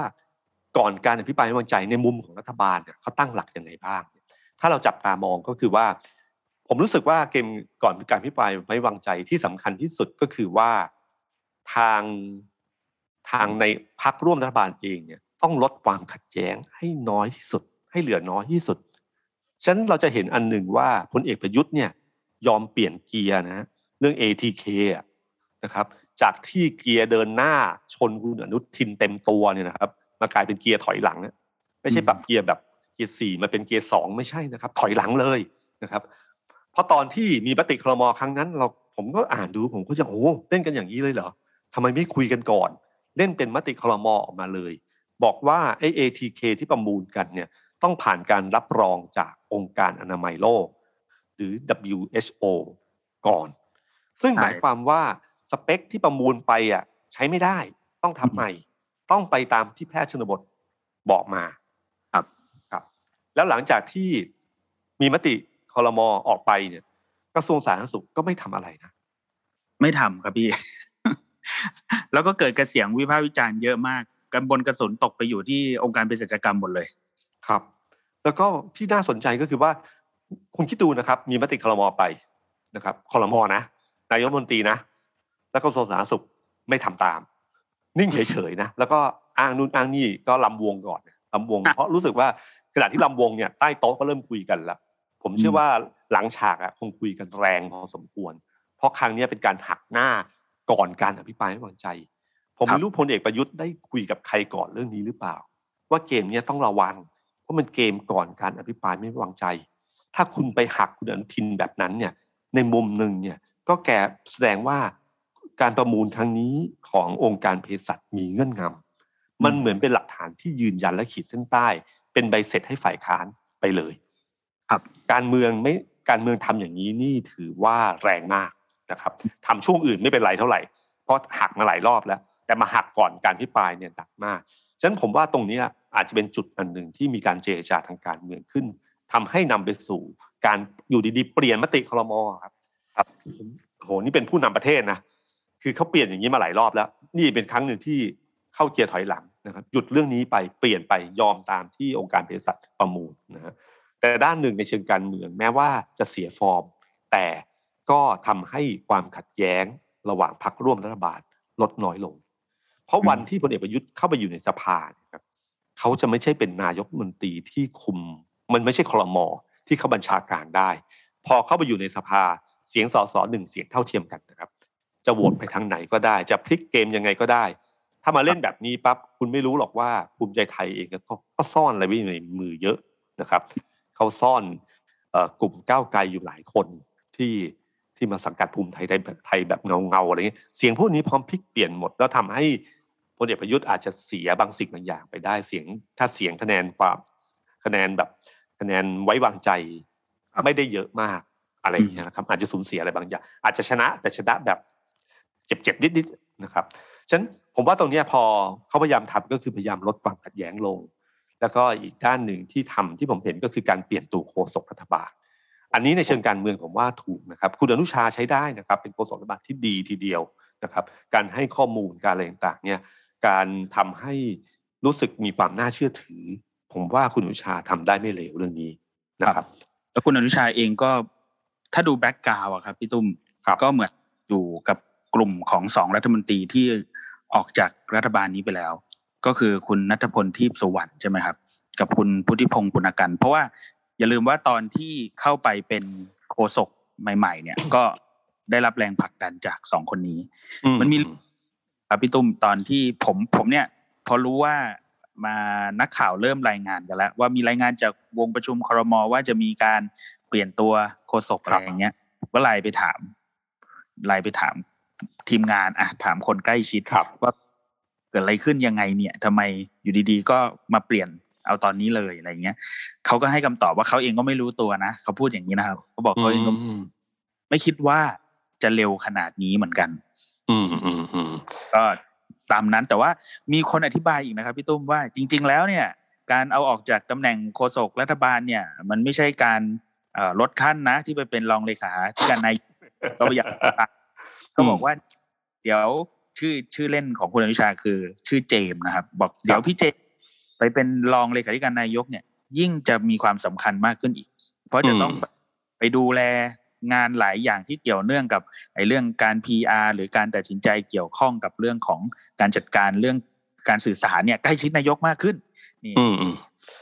ก่อนการอภิปรายไม่ไว้วางใจในมุมของรัฐบาลเนี่ยเขาตั้งหลักยังไงบ้างถ้าเราจับตามองก็คือว่าผมรู้สึกว่าเกมก่อนการอภิปรายไม่ไว้วางใจที่สำคัญที่สุดก็คือว่าทางทางในพรรคร่วมรัฐบาลเองเนี่ยต้องลดความขัดแย้งให้น้อยที่สุดให้เหลือน้อยที่สุดฉะนั้นเราจะเห็นอันหนึ่งว่าพลเอกประยุทธ์เนี่ยยอมเปลี่ยนเกียร์นะเรื่อง เอ ที เค นะครับจากที่เกียร์เดินหน้าชนคุณอนุทินเต็มตัวเนี่ยนะครับมากลายเป็นเกียร์ถอยหลังนะไม่ใช่ปรับเกียร์แบบเกียร์สี่มาเป็นเกียร์สองไม่ใช่นะครับถอยหลังเลยนะครับเพราะตอนที่มีมติครม.ครั้งนั้นเราผมก็อ่านดูผมก็จะโอ้เล่นกันอย่างนี้เลยเหรอทำไมไม่คุยกันก่อนเล่นเป็นมติครม.ออกมาเลยบอกว่าไอ้ เอ ที เค ที่ประมูลกันเนี่ยต้องผ่านการรับรองจากองค์การอนามัยโลกหรือ ดับเบิลยู เอช โอ ก่อนซึ่งหมายความว่าสเปคที่ประมูลไปอ่ะใช้ไม่ได้ต้องทำใหม่ต้องไปตามที่แพทย์ชนบทบอกมาครับครับแล้วหลังจากที่มีมติครม.ออกไปเนี่ยกระทรวงสาธารณสุขก็ไม่ทำอะไรนะไม่ทำครับพี่ แล้วก็เกิดกระแสวิพากษ์วิจารณ์เยอะมากกันบนกระสุนตกไปอยู่ที่องค์การเภสัชกรรมหมดเลยครับแล้วก็ที่น่าสนใจก็คือว่าคุณคิดดูนะครับมีมติครม.ไปนะครับครม.นะนายกรัฐมนตรีนะแล้วกระทรวงสาธารณสุขไม่ทำตามนิ่งเฉยๆนะแล้วก็อ้างนู่นอ้างนี่ก็ลำวงก่อนลำวง เพราะรู้สึกว่าขณะที่ลำวงเนี่ยใต้โต๊ะก็เริ่มคุยกันแล้วผมเชื่อว่าหลังฉากอ่ะคงคุยกันแรงพอสมควรเพราะครั้งนี้เป็นการหักหน้าก่อนการอภิปรายไม่ไว้วางใจผมไม่รู้พลเอกประยุทธ์ได้คุยกับใครก่อนเรื่องนี้หรือเปล่าว่าเกมนี้ต้องระวังเพราะมันเกมก่อนการอภิปรายไม่ไว้วางใจถ้าคุณไปหักคุณอนุทินแบบนั้นเนี่ยในมุมหนึ่งเนี่ยก็แกแสดงว่าการประมูลครั้งนี้ขององค์การเภสัชมีเงื่อนงำมันเหมือนเป็นหลักฐานที่ยืนยันและขีดเส้นใต้เป็นใบเสร็จให้ฝ่ายค้านไปเลย ครับการเมืองไม่การเมืองทำอย่างนี้นี่ถือว่าแรงมากนะครับทำช่วงอื่นไม่เป็นไรเท่าไหร่เพราะหักมาหลายรอบแล้วแต่มาหักก่อนการพิปรายเนี่ยหนักมากฉะนั้นผมว่าตรงนี้อาจจะเป็นจุดอันหนึ่งที่มีการเจรจาทางการเมืองขึ้นทำให้นำไปสู่การอยู่ดีๆเปลี่ยนมติครม.ครับครับโหนี่เป็นผู้นำประเทศนะคือเขาเปลี่ยนอย่างนี้มาหลายรอบแล้วนี่เป็นครั้งหนึ่งที่เข้าเกียร์ถอยหลังนะครับหยุดเรื่องนี้ไปเปลี่ยนไปยอมตามที่องค์การเภสัชประมูลนะฮะแต่ด้านหนึ่งในเชิงการเมืองแม้ว่าจะเสียฟอร์มแต่ก็ทำให้ความขัดแย้งระหว่างพรรคร่วมรัฐบาลลดน้อยลงเพราะวันที่พลเอกประยุทธ์เข้าไปอยู่ในสภาครับเขาจะไม่ใช่เป็นนายกรัฐมนตรีที่คุมมันไม่ใช่ครม.ที่เขาบัญชาการได้พอเข้าไปอยู่ในสภาเสียงสสหนึ่งเสียงเท่าเทียมกันนะครับจะโหวตไปทางไหนก็ได้จะพลิกเกมยังไงก็ได้ถ้ามาเล่นแบบนี้ปั๊บคุณไม่รู้หรอกว่าภูมิใจไทยเองก็ซ่อนอะไรไว้ในมือเยอะนะครับเขาซ่อนกลุ่มก้าวไกลอยู่หลายคนที่ที่มาสังกัดภูมิไทยไทยแบบเงาๆอะไรเงี้ยเสียงพวกนี้พร้อมพลิกเปลี่ยนหมดแล้วทำให้พลเอกประยุทธ์อาจจะเสียบางสิ่งบางอย่างไปได้เสียงถ้าเสียงคะแนนความคะแนนแบบคะแนนไว้วางใจไม่ได้เยอะมากอะไรอย่างเงี้ยนะครับอาจจะสูญเสียอะไรบางอย่างอาจจะชนะแต่ชนะแบบเจ็บๆนิดๆนะครับฉะนั้นผมว่าตรงนี้พอเขาพยายามทำก็คือพยายามลดความขัดแย้งลงแล้วก็อีกด้านหนึ่งที่ทำที่ผมเห็นก็คือการเปลี่ยนตัวโฆษกรัฐบาลอันนี้ในเชิงการเมืองผมว่าถูกนะครับคุณอนุชาใช้ได้นะครับเป็นโฆษกรัฐบาลที่ดีทีเดียวนะครับการให้ข้อมูลการอะไรต่างๆเนี่ยการทำให้รู้สึกมีความน่าเชื่อถือผมว่าคุณอนุชาทำได้ไม่เลวเรื่องนี้นะครับแล้วคุณอนุชาเองก็ถ้าดูแบ็คกราวด์อะครับพี่ตุ้มก็เหมือนอยู่กับกลุ่มของสองรัฐมนตรีที่ออกจากรัฐบาลนี้ไปแล้วก็คือคุณณัฐพลทิพย์สุวรรณใช่ไหมครับกับคุณพุทธิพงศ์ปุณกันเพราะว่าอย่าลืมว่าตอนที่เข้าไปเป็นโฆษกใหม่ๆเนี่ย ก็ได้รับแรงผลักดันจากสองคนนี้ มันมีครับพี่ตุ้มตอนที่ผมผมเนี่ยพอรู้ว่ามานักข่าวเริ่มรายงานกันแล้วว่ามีรายงานจากวงประชุมครม.ว่าจะมีการเปลี่ยนตัวโฆษกอะไรอย่างเงี้ยก็ไลน์ไปถามไลน์ไปถามทีมงานอ่ะถามคนใกล้ชิดว่าเกิดอะไรขึ้นยังไงเนี่ยทำไมอยู่ดีๆก็มาเปลี่ยนเอาตอนนี้เลยอะไรเงี้ยเขาก็ให้คำตอบว่าเขาเองก็ไม่รู้ตัวนะเขาพูดอย่างนี้นะครับเขาบอกเขาเองก็ไม่คิดว่าจะเร็วขนาดนี้เหมือนกันอืมอืมอืมก็ตามนั้นแต่ว่ามีคนอธิบายอีกนะครับพี่ตุ้มว่าจริงๆแล้วเนี่ยการเอาออกจากตำแหน่งโฆษกรัฐบาลเนี่ยมันไม่ใช่การลดขั้นนะที่ไปเป็นรองเลขาที่การนายก็อยากก็บอกว่าเดี๋ยวชื่อชื่อเล่นของคุณอนุชาคือชื่อเจมนะครับบอกเดี๋ยวพี่เจไปเป็นรองเลขาธิการนายกเนี่ยยิ่งจะมีความสำคัญมากขึ้นอีกเพราะจะต้องไปดูแลงานหลายอย่างที่เกี่ยวเนื่องกับไอ้เรื่องการ พี อาร์ หรือการตัดสินใจเกี่ยวข้องกับเรื่องของการจัดการเรื่องการสื่อสารเนี่ยใกล้ชิดนายกมากขึ้นนี่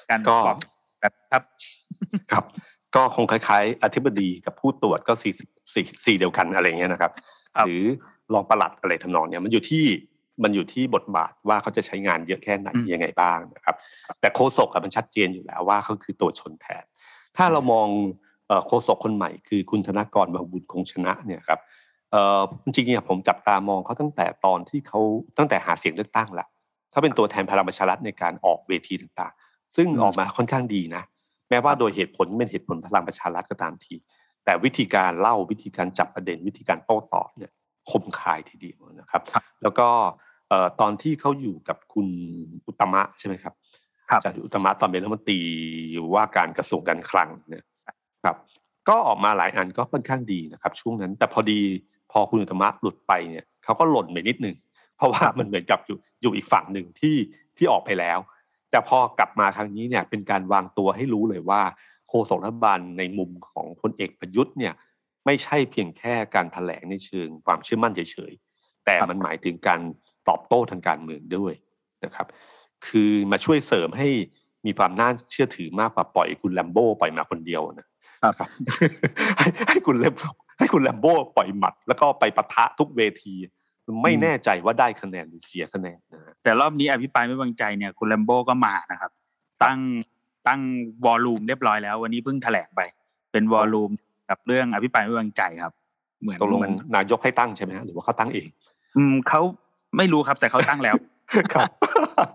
การก็ครับครับก็คงคล้ายๆอธิบดีกับผู้ตรวจก็สี่เดียวกันอะไรเงี้ยนะครับหรือรองปลัดอะไรทำนองเนี่ยมันอยู่ที่มันอยู่ที่บทบาทว่าเขาจะใช้งานเยอะแค่ไหนยังไงบ้างนะครับแต่โฆษกมันชัดเจนอยู่แล้วว่าเขาคือตัวชนแทนถ้าเรามองโฆษกคนใหม่คือคุณธนกร บุญคงชนะเนี่ยครับจริงๆผมจับตามองเขาตั้งแต่ตอนที่เขาตั้งแต่หาเสียงเลือกตั้งละเขาเป็นตัวแทนพลังประชารัฐในการออกเวทีต่างๆซึ่งออกมาค่อนข้างดีนะแม้ว่าโดยเหตุผลเป็นเหตุผลพลังประชารัฐก็ตามทีแต่วิธีการเล่าวิธีการจับประเด็นวิธีการโต้ตอบเนี่ยคมคายทีเดียวนะครับแล้วก็ตอนที่เขาอยู่กับคุณอุตตมะใช่ไหมครับจากอุตตมะตอนเป็นรัฐมนตรีว่าการกระทรวงการคลังเนี่ยครับก็ออกมาหลายอันก็ค่อนข้างดีนะครับช่วงนั้นแต่พอดีพอคุณอุตตมะหลุดไปเนี่ยเขาก็หล่นไปนิดนึงเพราะว่ามันเหมือนกับอยู่อยู่อีกฝั่งหนึ่งที่ที่ออกไปแล้วแต่พอกลับมาครั้งนี้เนี่ยเป็นการวางตัวให้รู้เลยว่าโฆษกรัฐบาลในมุมของพลเอกประยุทธ์เนี่ยไม่ใช่เพียงแค่การแถลงในเชิงความเชื่อมั่นเฉยๆแต่มันหมายถึงการตอบโต้ทางการเมืองด้วยนะครับคือมาช่วยเสริมให้มีความน่าเชื่อถือมากกว่าปล่อยคุณแลมโบ้ปล่อยมาคนเดียวนะครับให้คุณแลมให้คุณแลมโบ้ปล่อยหมัดแล้วก็ไปปะทะทุกเวทีไม่แน่ใจว่าได้คะแนนหรือเสียคะแนนนะแต่รอบนี้อภิปรายไม่วางใจเนี่ยคุณแลมโบ้ก็มานะครับตั้งตั้งวอลลุ่มเรียบร้อยแล้ววันนี้เพิ่งแถลงไปเป็นวอลลุ่มกับเรื่องอภิปรายไม่วางใจครับเหมือนตกลงนายกให้ตั้งใช่ไหมฮะหรือว่าเขาตั้งเองอืมเขาไม่รู้ครับแต่เขาตั้งแล้ว ครับ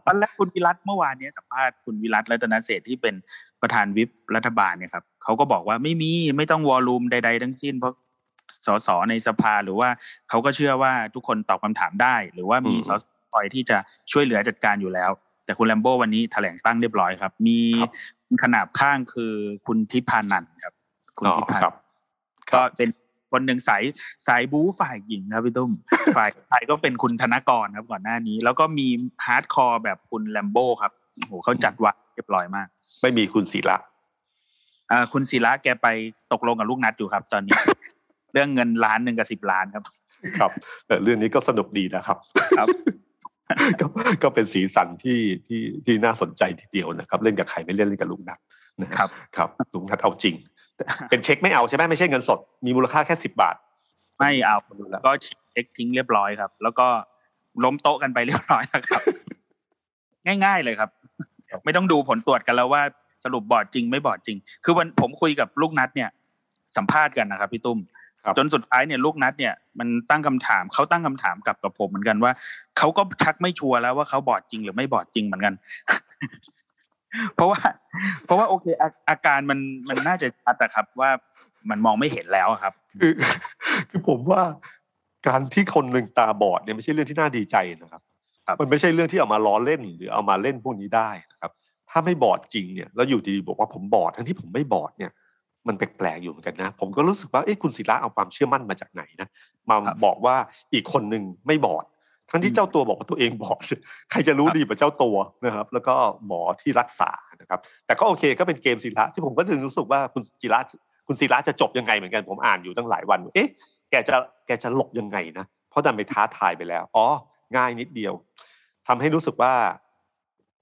ตอนแรกคุณวิรัตเมื่อวานนี้สัมภาษณ์คุณวิรัตรัตนเศรษฐ์ที่เป็นประธานวิปรัฐบาลเนี่ยครับเขาก็บอกว่าไม่มีไม่ต้องวอลลุ่มใดๆทั้งสิ้นเพราะสสในสภาหรือว่าเขาก็เชื่อว่าทุกคนตอบคำถามได้หรือว่ามีสสคอยที่จะช่วยเหลือจัดการอยู่แล้วแต่คุณแลมโบ้วันนี้แถลงตั้งเรียบร้อยครับมีขนาบข้างคือคุณทิพานันท์ครับคุณทิพานันท์ก็เป็นคนหนึ่งสายสายบู๊ฝ่ายหญิงครับพี่ตุ้มฝ่ายชายก็เป็นคุณธนกรครับก่อนหน้านี้แล้วก็มีฮาร์ดคอร์แบบคุณแลมโบ้ครับโอ้โหเขาจัดวางเรียบร้อยมากไม่มีคุณศิระอ่าคุณศิระแกไปตกลงกับลูกนัดอยู่ครับตอนนี้ เรื่องเงินล้านหนึ่งกับสิบล้านครับครับแต่เรื่องนี้ก็สนุกดีนะครับครับ ก็ก็เป็นสีสันที่ที่ที่น่าสนใจทีเดียวนะครับเล่นกับใครไม่เล่นเล่นกับลุงนัทนะครับครับลุงนัทเอาจริงเป็นเช็คไม่เอาใช่ไหมไม่ใช่เงินสดมีมูลค่าแค่สิบบาทไม่เอาก็เช็คทิ้งเรียบร้อยครับแล้วก็ล้มโต๊ะกันไปเรียบร้อยแล้วครับง่ายๆเลยครับไม่ต้องดูผลตรวจกันแล้วว่าสรุปบอดจริงไม่บอดจริงคือวันผมคุยกับลูกนัทเนี่ยสัมภาษณ์กันนะครับพี่ตุ้มจนสุดท้ายเนี่ยลูกนัทเนี่ยมันตั้งคำถามเขาตั้งคำถามกลับกับผมเหมือนกันว่าเขาก็ชักไม่ชัวร์แล้วว่าเขาบอดจริงหรือไม่บอดจริงเหมือนกันเพราะว่าเพราะว่าโอเคอาการมันมันน่าจะชัดอะครับว่ามันมองไม่เห็นแล้วครับคือคือผมว่าการที่คนหนึ่งตาบอดเนี่ยไม่ใช่เรื่องที่น่าดีใจนะครับมันไม่ใช่เรื่องที่เอามาล้อเล่นหรือเอามาเล่นพวกนี้ได้นะครับถ้าไม่บอดจริงเนี่ยแล้วอยู่ดีๆบอกว่าผมบอดทั้งที่ผมไม่บอดเนี่ยมันแปลกๆอยู่เหมือนกันนะผมก็รู้สึกว่าเอ๊ะคุณศิระเอาความเชื่อมั่นมาจากไหนนะมาบอกว่าอีกคนนึงไม่บอดทั้งที่เจ้าตัวบอกว่าตัวเองบอดใครจะรู้ดีกว่าเจ้าตัวนะครับแล้วก็หมอที่รักษานะครับแต่ก็โอเคก็เป็นเกมศิระที่ผมก็ถึงรู้สึกว่าคุณศิระคุณศิระจะจบยังไงเหมือนกันผมอ่านอยู่ตั้งหลายวันเอ๊ะแกจะแกจะหลบยังไงนะเพราะดันไปท้าทายไปแล้วอ๋อง่ายนิดเดียวทำให้รู้สึกว่า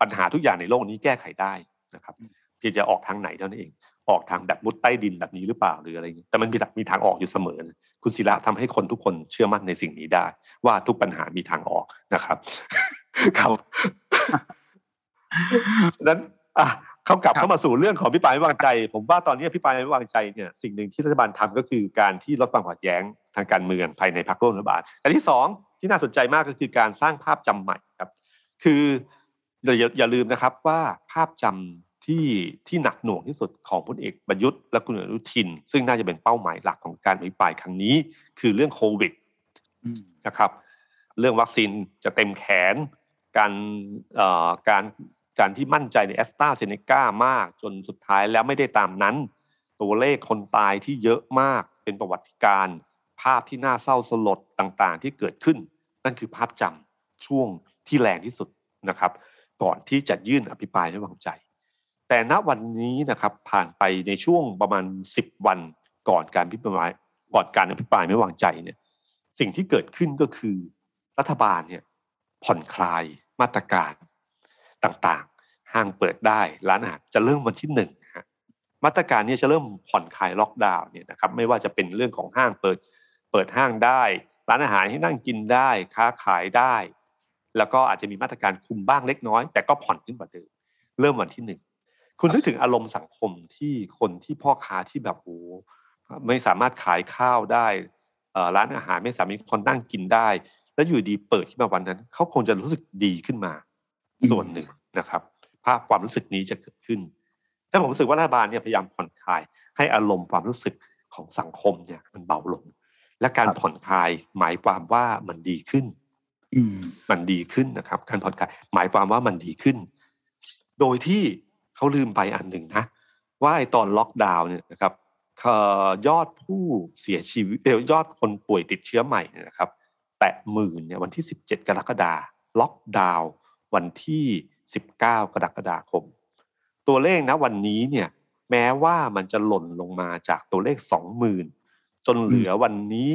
ปัญหาทุกอย่างในโลกนี้แก้ไขได้นะครับเพียงจะออกทางไหนเท่านั้นเองออกทางแบบมุดใต้ดินแบบนี้หรือเปล่าหรืออะไรอย่างนี้แต่มันมีมีทางออกอยู่เสมอคุณศิระทำให้คนทุกคนเชื่อมั่นในสิ่งนี้ได้ว่าทุกปัญหามีทางออกนะครับครับดังนั้นอ่ะเขากลับเข้ามาสู่เรื่องของพี่ปายไม่วางใจผมว่าตอนนี้พี่ปายไม่วางใจเนี่ยสิ่งหนึ่งที่รัฐบาลทำก็คือการที่ลดความขัดแย้งทางการเมืองภายในพรรคร่วมรัฐบาลอันที่สองที่น่าสนใจมากก็คือการสร้างภาพจำใหม่ครับคืออย่าอย่าลืมนะครับว่าภาพจำที่ที่หนักหน่วงที่สุดของพลเอกประยุทธ์และคุณอนุทินซึ่งน่าจะเป็นเป้าหมายหลักของการอภิปรายครั้งนี้คือเรื่องโควิดนะครับเรื่องวัคซีนจะเต็มแขนการเอ่อการการที่มั่นใจใน AstraZeneca มากจนสุดท้ายแล้วไม่ได้ตามนั้นตัวเลขคนตายที่เยอะมากเป็นประวัติการภาพที่น่าเศร้าสลดต่างๆที่เกิดขึ้นนั่นคือภาพจำช่วงที่แรงที่สุดนะครับก่อนที่จะยื่นอภิปรายไม่ไว้วางใจแต่ณวันนี้นะครับผ่านไปในช่วงประมาณสิบวันก่อนการพิปรายก่อนการอภิปรายไม่วางใจเนี่ยสิ่งที่เกิดขึ้นก็คือรัฐบาลเนี่ยผ่อนคลายมาตรการต่างๆห้างเปิดได้ร้านอาหารจะเริ่มวันที่หนึ่งนะฮะมาตรการนี้จะเริ่มผ่อนคลายล็อกดาวน์เนี่ยนะครับไม่ว่าจะเป็นเรื่องของห้างเปิดเปิดห้างได้ร้านอาหารให้นั่งกินได้ค้าขายได้แล้วก็อาจจะมีมาตรการคุมบ้างเล็กน้อยแต่ก็ผ่อนขึ้นกว่าเดิมเริ่มวันที่หนึ่งคุณนึกถึงอารมณ์สังคมที่คนที่พ่อค้าที่แบบโอ้ไม่สามารถขายข้าวได้ร้านอาหารไม่สามารถคนนั่งกินได้แล้วอยู่ดีเปิดขึ้นมาวันนั้นเขาคงจะรู้สึกดีขึ้นมาส่วนหนึ่งนะครับภาพความรู้สึกนี้จะเกิดขึ้นแต่ผมรู้สึกว่ารัฐบาลเนี่ยพยายามผ่อนคลายให้อารมณ์ความรู้สึกของสังคมเนี่ยมันเบาลงและการผ่อนคลายหมายความว่ามันดีขึ้นมันดีขึ้นนะครับการผ่อนคลายหมายความว่ามันดีขึ้นโดยที่เขาลืมไปอันหนึ่งนะว่าไอ้ตอนล็อกดาวน์เนี่ยนะครับยอดผู้เสียชีวิตยอดคนป่วยติดเชื้อใหม่เนี่ยนะครับแตะหมื่นเนี่ยวันที่สิบเจ็ดกรกฎาคมล็อกดาวน์วันที่สิบเก้ากรกฎาคมตัวเลขนะวันนี้เนี่ยแม้ว่ามันจะหล่นลงมาจากตัวเลข สองหมื่น จนเหลือวันนี้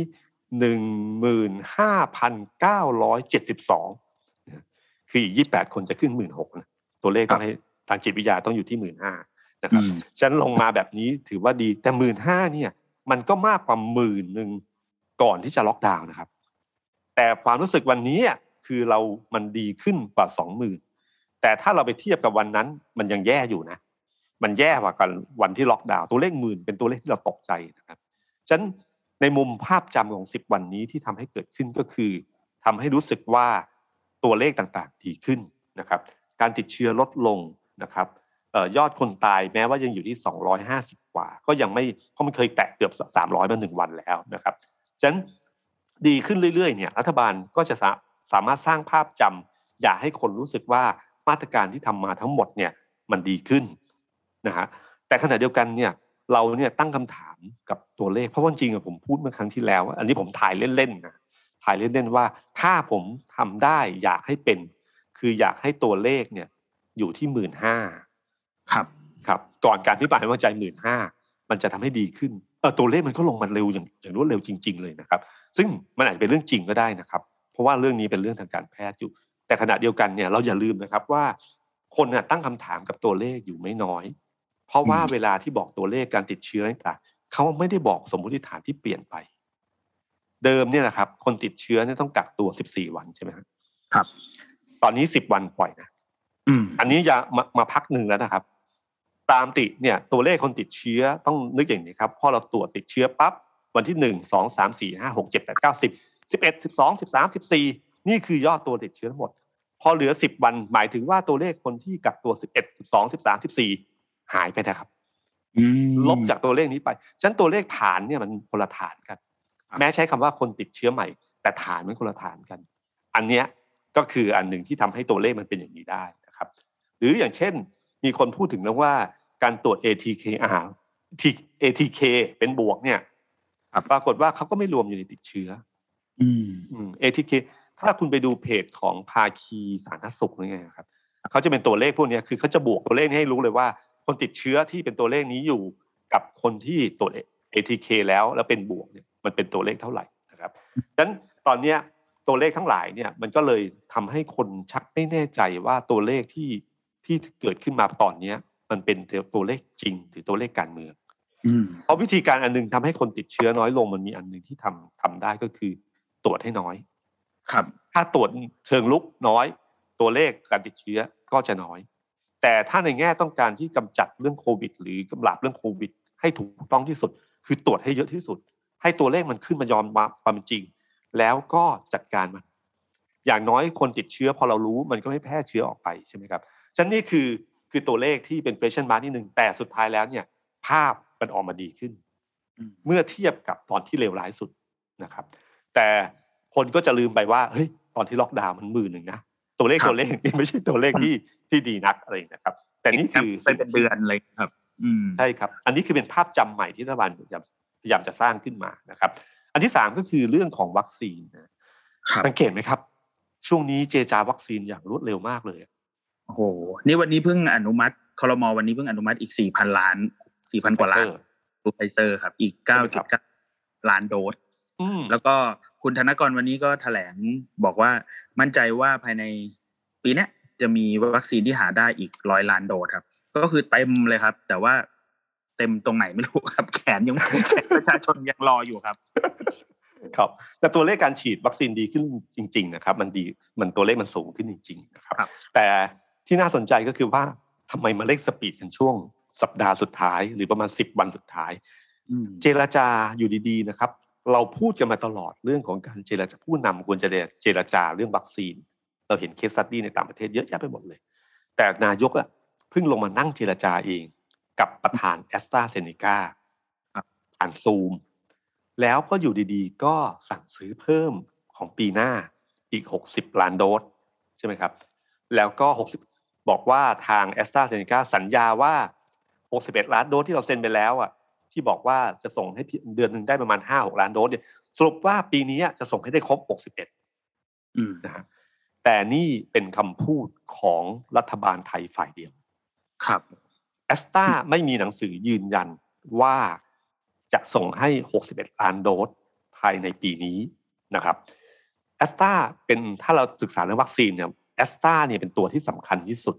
หนึ่งหมื่นห้าพันเก้าร้อยเจ็ดสิบสอง คืออีกยี่สิบแปดคนจะขึ้น หนึ่งหมื่นหกพัน นะตัวเลขต้องให้ทางจิตวิทยาต้องอยู่ที่ หนึ่งหมื่นห้าพัน นะครับฉะนั้นลงมาแบบนี้ถือว่าดีแต่ หนึ่งหมื่นห้าพัน เนี่ยมันก็มากกว่า หนึ่งหมื่น นึงก่อนที่จะล็อกดาวน์นะครับแต่ความรู้สึกวันนี้คือเรามันดีขึ้นกว่า สองหมื่น แต่ถ้าเราไปเทียบกับวันนั้นมันยังแย่อยู่นะมันแย่กว่ากันวันที่ล็อกดาวน์ตัวเลข หนึ่งหมื่น เป็นตัวเลขที่เราตกใจนะครับฉะนั้นในมุมภาพจำของสิบวันนี้ที่ทำให้เกิดขึ้นก็คือทำให้รู้สึกว่า ตัวเลขต่างๆดีขึ้นนะครับการติดเชื้อลดลงนะครับยอดคนตายแม้ว่ายังอยู่ที่สองร้อยห้าสิบกว่าก็ยังไม่เพราะมันเคยแตะเกือบสามร้อยมาหนึ่งวันแล้วนะครับฉะนั้นดีขึ้นเรื่อยๆเนี่ยรัฐบาลก็จะสามารถสร้างภาพจำอย่าให้คนรู้สึกว่ามาตรการที่ทำมาทั้งหมดเนี่ยมันดีขึ้นนะฮะแต่ขณะเดียวกันเนี่ยเราเนี่ยตั้งคำถามกับตัวเลขเพราะว่าจริงๆผมพูดเมื่อครั้งที่แล้วอันนี้ผมถ่ายเล่นๆนะถ่ายเล่นๆว่าถ้าผมทำได้อยากให้เป็นคืออยากให้ตัวเลขเนี่ยอยู่ที่ หนึ่งหมื่นห้าพัน ครับครับก่อนการพิพากษาวิจัย หนึ่งหมื่นห้าพัน มันจะทำให้ดีขึ้นเออตัวเลขมันก็ลงมาเร็วอย่างอย่างรวดเร็วจริงๆเลยนะครับซึ่งมันอาจจะเป็นเรื่องจริงก็ได้นะครับเพราะว่าเรื่องนี้เป็นเรื่องทางการแพทย์อยู่แต่ขณะเดียวกันเนี่ยเราอย่าลืมนะครับว่าคนน่ะตั้งคำถามกับตัวเลขอยู่ไม่น้อยเพราะว่าเวลาที่บอกตัวเลขการติดเชื้อต่างๆเขาไม่ได้บอกสมมติฐานที่เปลี่ยนไปเดิมเนี่ยนะครับคนติดเชื้อเนี่ยต้องกักตัวสิบสี่วันใช่ไหมครับครับตอนนี้สิบวันปล่อยนะอืมอันนี้จะมามาพักหนึ่งแล้วนะครับตามติเนี่ยตัวเลขคนติดเชื้อต้องนึกอย่างนี้ครับพอเราตรวจติดเชื้อปั๊บวันที่หนึ่ง สอง สาม สี่ ห้า หก เจ็ด แปด เก้า สิบ สิบเอ็ด สิบสอง สิบสาม สิบสี่นี่คือยอดตัวติดเชื้อทั้งหมดพอเหลือสิบวันหมายถึงว่าตัวเลขคนที่กักตัวสิบเอ็ด สิบสอง สิบสาม สิบสี่หายไปนะครับอืมลบจากตัวเลขนี้ไปฉะนั้นตัวเลขฐานเนี่ยมันคนละฐานกันแม้ใช้คำว่าคนติดเชื้อใหม่แต่ฐานมันคนละฐานกันอันเนี้ยก็คืออันหนึ่งที่ทำให้ตัวเลขมันเป็นอย่างนี้ได้นะครับหรืออย่างเช่นมีคนพูดถึงแล้วว่าการตรวจ เอ ที เค อาร์ เอ ที เค เป็นบวกเนี่ยปรากฏว่าเขาก็ไม่รวมอยู่ในติดเชื้อ เอ ที เค ถ้าคุณไปดูเพจของภาคีสาธารณสุขนี่ไงครับเขาจะเป็นตัวเลขพวกนี้คือเขาจะบวกตัวเลขให้รู้เลยว่าคนติดเชื้อที่เป็นตัวเลขนี้อยู่กับคนที่ตรวจ เอ ที เค แล้วแล้วเป็นบวกเนี่ยมันเป็นตัวเลขเท่าไหร่นะครับดังนั้นตอนนี้ตัวเลขทั้งหลายเนี่ยมันก็เลยทำให้คนชักไม่แน่ใจว่าตัวเลขที่ที่เกิดขึ้นมาตอนนี้มันเป็นตัวเลขจริงหรือตัวเลขการเมืองเพราะวิธีการอันนึงทำให้คนติดเชื้อน้อยลงมันมีอันนึงที่ทำทำได้ก็คือตรวจให้น้อยครับถ้าตรวจเชิงลุกน้อยตัวเลขการติดเชื้อก็จะน้อยแต่ถ้าในแง่ต้องการที่กำจัดเรื่องโควิดหรือกำลับเรื่องโควิดให้ถูกต้องที่สุดคือตรวจให้เยอะที่สุดให้ตัวเลขมันขึ้นมายอมรับความจริงแล้วก็จัดการมันอย่างน้อยคนติดเชื้อพอเรารู้มันก็ไม่แพร่เชื้อออกไปใช่ไหมครับฉะนั้นนี่คือคือตัวเลขที่เป็น question mark นิดนึงแต่สุดท้ายแล้วเนี่ยภาพมันออกมาดีขึ้นเมื่อเทียบกับตอนที่เลวร้ายสุดนะครับแต่คนก็จะลืมไปว่าเฮ้ยตอนที่ล็อกดาวน์มันหมื่นหนึ่งนะตัวเลขตัวเลขนี่ไม่ใช่ตัวเลขที่ที่ดีนักอะไรนะครับแต่นี่คือเป็นเดือนเลยครับใช่ครับอันนี้คือเป็นภาพจำใหม่ที่รัฐบาลพยายามจะสร้างขึ้นมานะครับอันที่สามก็คือเรื่องของวัคซีนนะสังเกตไหมครับช่วงนี้เจรจาวัคซีนอย่างรวดเร็วมากเลยโอ้โหนี่วันนี้เพิ่งอนุมัติครม.วันนี้เพิ่งอนุมัติอีก สี่พัน ล้าน สี่พัน กว่าล้านตัวไฟเซอร์ครับอีก เก้าจุดเก้า ล้านโดสแล้วก็คุณธนกรวันนี้ก็แถลงบอกว่ามั่นใจว่าภายในปีนี้จะมีวัคซีนที่หาได้อีกหนึ่งร้อยล้านโดสครับก็คือเต็มเลยครับแต่ว่าเต็มตรงไหนไม่รู้ครับแขนยังประชาชนยังรออยู่ครับครับแต่ตัวเลขการฉีดวัคซีนดีขึ้นจริงๆนะครับมันดีมันตัวเลขมันสูงขึ้นจริงๆนะครับแต่ที่น่าสนใจก็คือว่าทำไมมาเร่งสปีดกันช่วงสัปดาห์สุดท้ายหรือประมาณสิบวันสุดท้ายเจรจาอยู่ดีๆนะครับเราพูดกันมาตลอดเรื่องของการเจรจาผู้นำควรจะเจรจาเรื่องวัคซีนเราเห็นเคสสตี้ในต่างประเทศเยอะแยะไปหมดเลยแต่นายกอะเพิ่งลงมานั่งเจรจาเองกับประธาน AstraZeneca ผ่านซูมแล้วก็อยู่ดีๆก็สั่งซื้อเพิ่มของปีหน้าอีกหกสิบล้านโดสใช่ไหมครับแล้วก็หกสิบบอกว่าทาง AstraZeneca สัญญาว่าหกสิบเอ็ดล้านโดสที่เราเซ็นไปแล้วอ่ะที่บอกว่าจะส่งให้เดือนนึงได้ประมาณ ห้าหก ล้านโดสเนี่ยสรุปว่าปีนี้จะส่งให้ได้ครบหกสิบเอ็ดอืมนะฮะแต่นี่เป็นคำพูดของรัฐบาลไทยฝ่ายเดียวครับแอสตราไม่มีหนังสือยืนยันว่าจะส่งให้หกสิบเอ็ดล้านโดสภายในปีนี้นะครับแอสตราเป็นถ้าเราศึกษาเรื่องวัคซีนเนี่ยแอสตราเนี่ยเป็นตัวที่สำคัญที่สุด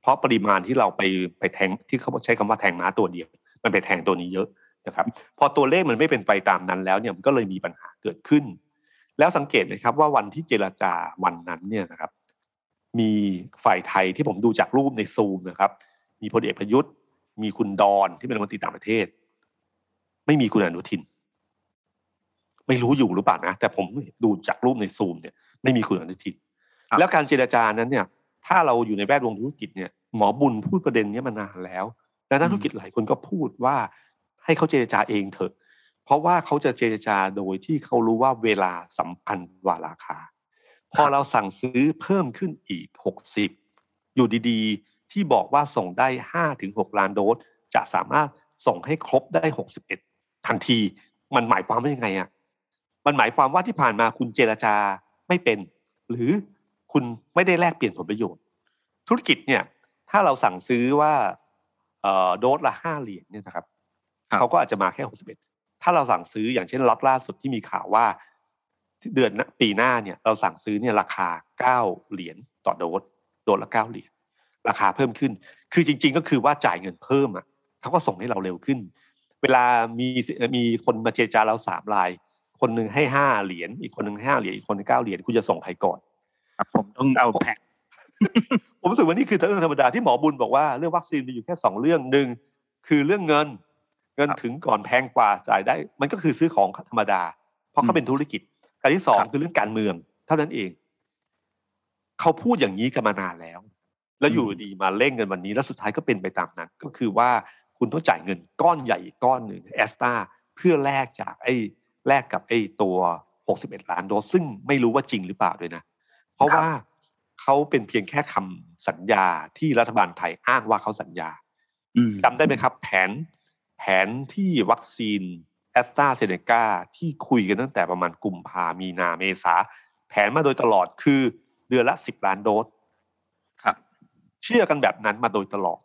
เพราะปริมาณที่เราไปไปแทงที่เขาใช้คำว่าแทงม้าตัวเดียวมันไปแทงตัวนี้เยอะนะครับพอตัวเลขมันไม่เป็นไปตามนั้นแล้วเนี่ยมันก็เลยมีปัญหาเกิดขึ้นแล้วสังเกตนะครับว่าวันที่เจรจาวันนั้นเนี่ยนะครับมีฝ่ายไทยที่ผมดูจากรูปในซูมนะครับมีพลเอกประยุทธ์มีคุณดอนที่เป็นรัฐมนตรีต่างประเทศไม่มีคุณอนุทินไม่รู้อยู่หรือเปล่านะแต่ผมดูจากรูปในซูมเนี่ยไม่มีคุณอนุทิน แล้วการเจรจานั้นเนี่ยถ้าเราอยู่ในแวดวงธุรกิจเนี่ยหมอบุญพูดประเด็นนี้มานานแล้วและนักธุรกิจหลายคนก็พูดว่าให้เขาเจรจาเองเถอะเพราะว่าเขาจะเจรจาโดยที่เขารู้ว่าเวลาสำคัญกว่าราคาพอเราสั่งซื้อเพิ่มขึ้นอีกหกสิบอยู่ดีๆที่บอกว่าส่งได้ ห้าถึงหก ล้านโดสจะสามารถส่งให้ครบได้หกสิบเอ็ดทันทีมันหมายความว่ายังไงอ่ะมันหมายความว่าที่ผ่านมาคุณเจรจาไม่เป็นหรือคุณไม่ได้แลกเปลี่ยนผลประโยชน์ธุรกิจเนี่ยถ้าเราสั่งซื้อว่าเอ่อโดสละห้าเหรียญเนี่ยนะครับเขาก็อาจจะมาแค่หกสิบเอ็ดถ้าเราสั่งซื้ออย่างเช่นล็อตล่าสุดที่มีข่าวว่าเดือนปีหน้าเนี่ยเราสั่งซื้อเนี่ยราคาเก้าเหรียญต่อโดสโดสละเก้าเหรียญราคาเพิ่มขึ้นคือจริงๆก็คือว่าจ่ายเงินเพิ่มอ่ะเขาก็ส่งให้เราเร็วขึ้นเวลามีมีคนมาเจรจาเราสามรายคนนึงให้ห้าเหรียญอีกคนนึงห้าเหรียญอีกคนนึงเก้าเหรียญคุณจะส่งใครก่อนครับผมต้องเอาแพ็คผมรู้สึกว่านี่คือเรื่องธรรมดาที่หมอบุญบอกว่าเรื่องวัคซีนมีอยู่แค่สองเรื่องหนึ่งคือเรื่องเงินเงินถึงก่อนแพงกว่าจ่ายได้มันก็คือซื้อของธรรมดาเพราะเขาเป็นธุรกิจการที่สองคือเรื่องการเมืองเท่านั้นเองเขาพูดอย่างนี้กันมานานแล้วแล้วอยู่ดีมาเร่งกันวันนี้แล้วสุดท้ายก็เป็นไปตามนั้นก็คือว่าคุณต้องจ่ายเงินก้อนใหญ่ก้อนหนึ่งแอสตราเพื่อแลกจากไอ้แลกกับไอ้ตัวหกสิบเอ็ดล้านโดสซึ่งไม่รู้ว่าจริงหรือเปล่าด้วยนะเพราะว่าเขาเป็นเพียงแค่คำสัญญาที่รัฐบาลไทยอ้างว่าเขาสัญญาจำได้ไหมครับแผนแผนที่วัคซีน AstraZeneca ที่คุยกันตั้งแต่ประมาณกุมภามีนาเมษาแผนมาโดยตลอดคือเดือนละสิบล้านโดสครับเชื่อกันแบบนั้นมาโดยตลอด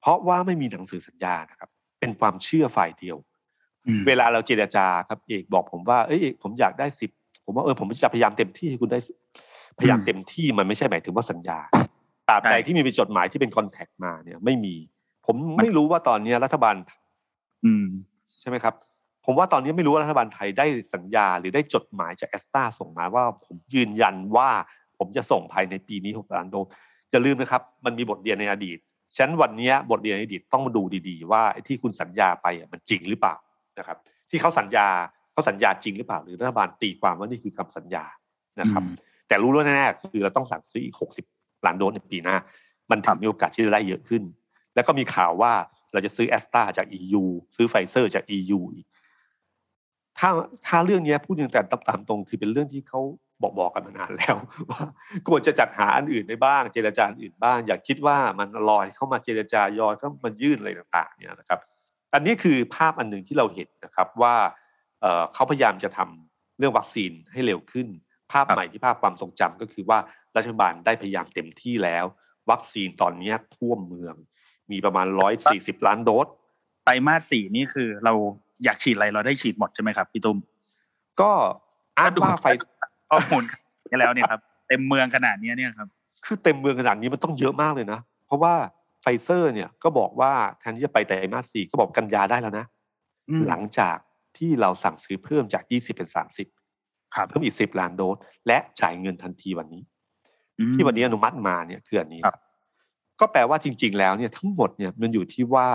เพราะว่าไม่มีหนังสือสัญญานะครับเป็นความเชื่อฝ่ายเดียวเวลาเราเจรจาครับเอกบอกผมว่าเอ้ยเอกผมอยากได้สิบผมว่าเออผมจะพยายามเต็มที่ให้คุณได้พยายามเต็มที่มันไม่ใช่หมายถึงว่าสัญญาตราบใดที่มีจดหมายที่เป็นคอนแทคมาเนี่ยไม่มีผมไม่รู้ว่าตอนนี้รัฐบาลอืมใช่ไหมครับผมว่าตอนนี้ไม่รู้ว่ารัฐบาลไทยได้สัญญาหรือได้จดหมายจากแอสตราส่งมาว่าผมยืนยันว่าผมจะส่งภายในปีนี้หกล้านโดสอย่าลืมนะครับมันมีบทเรียนในอดีตฉะนั้นวันนี้บทเรียนในอดีตต้องดูดีๆว่าไอ้ที่คุณสัญญาไปมันจริงหรือเปล่านะครับที่เขาสัญญาเขาสัญญาจริงหรือเปล่าหรือรัฐบาลตีความว่านี่คือคำสัญญานะครับแต่รู้แล้วแน่ๆคือเราต้องสั่งซื้ออีกหกสิบล้านโดสในปีหน้ามันถึงมีโอกาสที่จะได้เยอะขึ้นแล้วก็มีข่าวว่าเราจะซื้อแอสตราจาก อี ยู ซื้อไฟเซอร์จาก อี ยู ถ้าถ้าเรื่องนี้พูดอย่างแต่ตามตรงคือเป็นเรื่องที่เขาบอกบอกกันมานานแล้วว่าควรจะจัดหาอันอื่นได้บ้างเจรจาอันอื่นบ้างอย่าคิดว่ามันลอยเข้ามาเจรจายอยเข้ามายื่นอะไรต่างๆเนี่ยนะครับอันนี้คือภาพอันนึงที่เราเห็นนะครับว่าเอ่อเขาพยายามจะทำเรื่องวัคซีนให้เร็วขึ้นภาพใหม่ที่ภาพความทรงจำก็คือว่ารัฐบาลได้พยายามเต็มที่แล้ววัคซีนตอนนี้ทั่วเมืองมีประมาณหนึ่งร้อยสี่สิบล้านโดสไตรมาสสี่นี่คือเราอยากฉีดอะไรเราได้ฉีดหมดใช่ไหมครับพี่ตุ้มก็อ้างว่าไฟข้อมูลนี่แล้วเนี่ยครับเต็มเมืองขนาดนี้เนี่ยครับคือเต็มเมืองขนาดนี้มันต้องเยอะมากเลยนะเพราะว่าไฟเซอร์เนี่ยก็บอกว่าแทนที่จะไปไตรมาสสี่ก็บอกกันยาได้แล้วนะหลังจากที่เราสั่งซื้อเพิ่มจากยี่สิบเป็นสามสิบครับเพิ่มอีกสิบล้านโดสและจ่ายเงินทันทีวันนี้ที่วันนี้อนุมัติมาเนี่ยคืออันนี้ก็แปลว่าจริงๆแล้วเนี่ยทั้งหมดเนี่ยมันอยู่ที่ว่า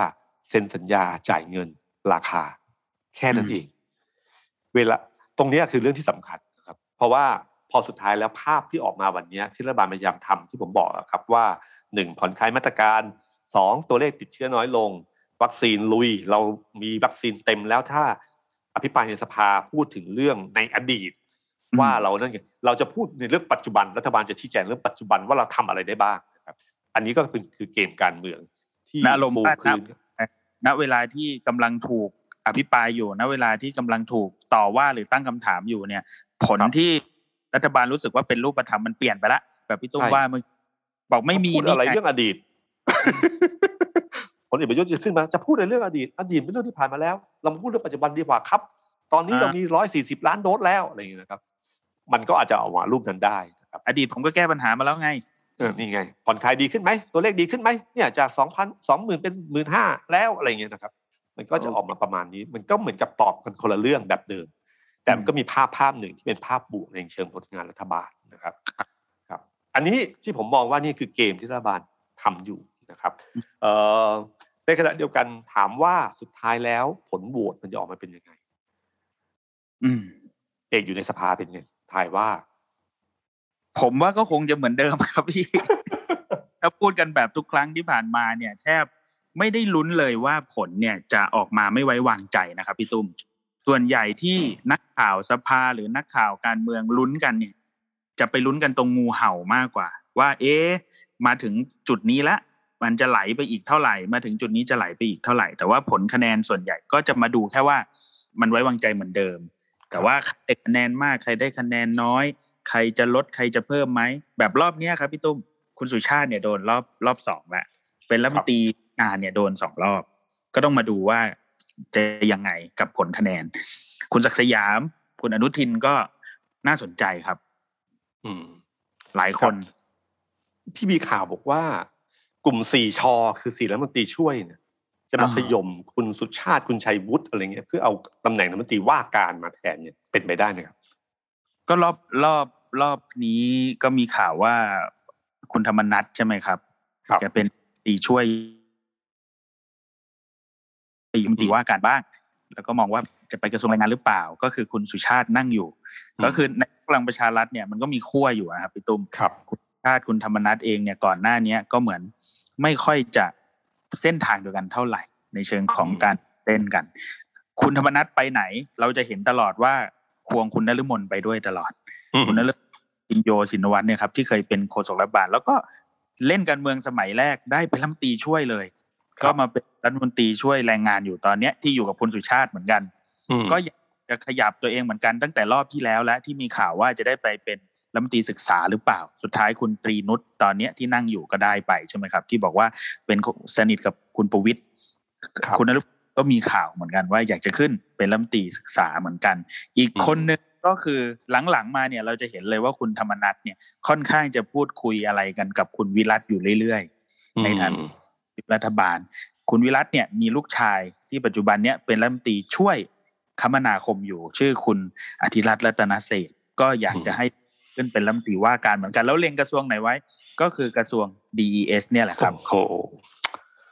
เซ็นสัญญาจ่ายเงินราคาแค่นั้นเองเวลาตรงนี้คือเรื่องที่สำคัญนะครับเพราะว่าพอสุดท้ายแล้วภาพที่ออกมาวันนี้ที่รัฐบาลพยายามทำที่ผมบอกครับว่าหนึ่งผ่อนคลายมาตรการสองตัวเลขติดเชื้อน้อยลงวัคซีนลุยเรามีวัคซีนเต็มแล้วถ้าอภิปรายในสภาพูดถึงเรื่องในอดีตว่าเรานั่นเราจะพูดในเรื่องปัจจุบันรัฐบาลจะชี้แจงเรื่องปัจจุบันว่าเราทำอะไรได้บ้างนะครับอันนี้ก็คือคือเกมการเมืองที่น่าลมคืนณเวลาที่กำลังถูกอภิปรายอยู่ณเวลาที่กำลังถูกต่อว่าหรือตั้งคำถามอยู่เนี่ยผลที่รัฐบาลรู้สึกว่าเป็นรูปธรรมมันเปลี่ยนไปละแบบพี่ตุ้มว่ามึงบอกไม่มีอะไรเรื่องอดีตคนอื่นประยุทธ์จะขึ้นมาจะพูดในเรื่องอดีตอดีตเป็นเรื่องที่ผ่านมาแล้วเรามาพูดเรื่องปัจจุบันดีกว่าครับตอนนี้เรามีหนึ่งร้อยสี่สิบล้านโดสแล้วอะไรอย่างเงี้ยนะครับมันก็อาจจะออกมารูปนั้นได้นะครับอดีตผมก็แก้ปัญหามาแล้วไงเออนี่ไงผ่อนคลายดีขึ้นไหมตัวเลขดีขึ้นไหมเนี่ยจาก สองพัน สองหมื่น เป็น หนึ่งหมื่นห้าพัน แล้วอะไรเงี้ยนะครับมันก็จะออกมาประมาณนี้มันก็เหมือนกับตอบกันคนละเรื่องแบบเดิมแต่มันก็มีภาพภาพหนึ่งที่เป็นภาพบวกในเชิงผลงานรัฐบาลนะครับครับอันนี้ที่ผมมองว่านี่คือเกมที่รัฐบาลทำอยู่นะครับเอ่อในขณะเดียวกันถามว่าสุดท้ายแล้วผลโหวตมันจะออกมาเป็นยังไงอืมเอกอยู่ในสภาเป็นไงทายว่า ผมว่าก็คงจะเหมือนเดิมครับพี่ ถ้าพูดกันแบบทุกครั้งที่ผ่านมาเนี่ยแทบไม่ได้ลุ้นเลยว่าผลเนี่ยจะออกมาไม่ไว้วางใจนะครับพี่ตุ้มส่วนใหญ่ที่นักข่าวสภาหรือนักข่าวการเมืองลุ้นกันเนี่ยจะไปลุ้นกันตรงงูเห่ามากกว่าว่าเอ๊ะมาถึงจุดนี้ละมันจะไหลไปอีกเท่าไหร่มาถึงจุดนี้จะไหลไปอีกเท่าไหร่แต่ว่าผลคะแนนส่วนใหญ่ก็จะมาดูแค่ว่ามันไว้วางใจเหมือนเดิมแต่ว่าใครได้คะแนนมากใครได้คะแนนน้อยใครจะลดใครจะเพิ่มไหมแบบรอบนี้ครับพี่ตุ้มคุณสุชาติเนี่ยโดนรอบรอบสองละเป็นรัฐมนตรีอ่าเนี่ยโดนสองรอบก็ต้องมาดูว่าจะยังไงกับผลคะแนนคุณศักดิ์สยามคุณอนุทินก็น่าสนใจครับอืมหลายคนที่มีข่าวบอกว่ากลุ่มสี่ชอคือสี่รัฐมนตรีช่วยเนี่ยจะมาพยมคุณสุชาติคุณชัยวุฒิอะไรเงี้ยเพื่อเอาตำแหน่งรัฐมนตรีว่าการมาแทนเนี่ยเป็นไปได้ไหมครับก็รอบรอบรอบนี้ก็มีข่าวว่าคุณธรรมนัสใช่ไหมครับจะเป็นตีช่วยตีมตีว่าการบ้างแล้วก็มองว่าจะไปกระทรวงแรงงานหรือเปล่าก็คือคุณสุชาตินั่งอยู่ก็คือในพลังประชารัฐเนี่ยมันก็มีขั้วอยู่นะครับพี่ตุ้มคุณสุชาติคุณธรรมนัสเองเนี่ยก่อนหน้านี้ก็เหมือนไม่ค่อยจะเส้นทางเดียวกันเท่าไหร่ในเชิงของการเต้นกันคุณธรรมนัสไปไหนเราจะเห็นตลอดว่าควงคุณนฤมลไปด้วยตลอดคุณนฤมลพินโยสินวัตรเนี่ยครับที่เคยเป็นโฆษกรัฐบาลแล้วก็เล่นการเมืองสมัยแรกได้เป็นรัฐมนตรีช่วยเลยก็มาเป็นรัฐมนตรีช่วยแรงงานอยู่ตอนเนี้ยที่อยู่กับคุณสุชาติเหมือนกันก็อยากจะขยับตัวเองเหมือนกันตั้งแต่รอบที่แล้วและที่มีข่าวว่าจะได้ไปเป็นรัฐมนตรีศึกษาหรือเปล่าสุดท้ายคุณตรีนุชตอนเนี้ยที่นั่งอยู่ก็ได้ไปใช่ไหมครับที่บอกว่าเป็นสนิทกับคุณประวิตรคุณนฤมลก็มีข่าวเหมือนกันว่าอยากจะขึ้นเป็นรัฐมนตรีศึกษาเหมือนกันอีกคนนึงก็คือหลังๆมาเนี่ยเราจะเห็นเลยว่าคุณธรรมนัสเนี่ยค่อนข้างจะพูดคุยอะไรกันกับคุณวิรัติอยู่เรื่อยๆในทางรัฐบาลคุณวิรัติเนี่ยมีลูกชายที่ปัจจุบันเนี่ยเป็นรัฐมนตรีช่วยคมนาคมอยู่ชื่อคุณอธิรัตน์รัตนเศรษฐ์ก็อยากจะให้ขึ้นเป็นรัฐมนตรีว่าการเหมือนกันแล้วเล็งกระทรวงไหนไว้ก็คือกระทรวง ดี อี เอส เนี่ยแหละครับ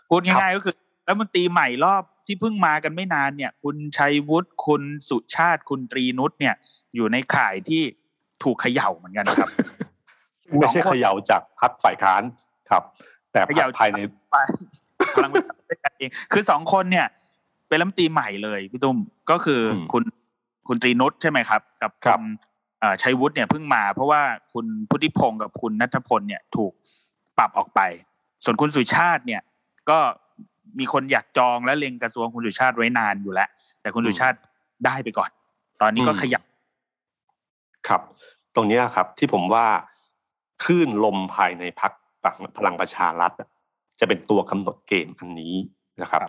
พูดง่ายๆก็คือรัฐมนตรีใหม่รอบที่เพิ่งมากันไม่นานเนี่ยคุณชัยวุฒิคุณสุชาติคุณตรีนุชเนี่ยอยู่ในข่ายที่ถูกเขย่าเหมือนกันครับไม่ใช่เขย่าจากพรรคฝ่ายค้านครับแต่พรรคภายในพลังประชารัฐกันเองคือสองคนเนี่ยเป็นรัฐมนตรีใหม่เลยพี่ตุ้มก็คือคุณคุณตรีนุชใช่ไหมครับกับคุณชัยวุฒิเนี่ยเพิ่งมาเพราะว่าคุณพุทธิพงศ์กับคุณณัฐพลเนี่ยถูกปรับออกไปส่วนคุณสุชาติเนี่ยก็มีคนอยากจองและเล็งกระทรวงคุณสุชาติไว้นานอยู่แล้วแต่คุณสุชาติได้ไปก่อนตอนนี้ก็ขยับครับตรงนี้ครับที่ผมว่าคลื่นลมภายในพรรคพลังประชารัฐจะเป็นตัวกำหนดเกมอันนี้นะครับ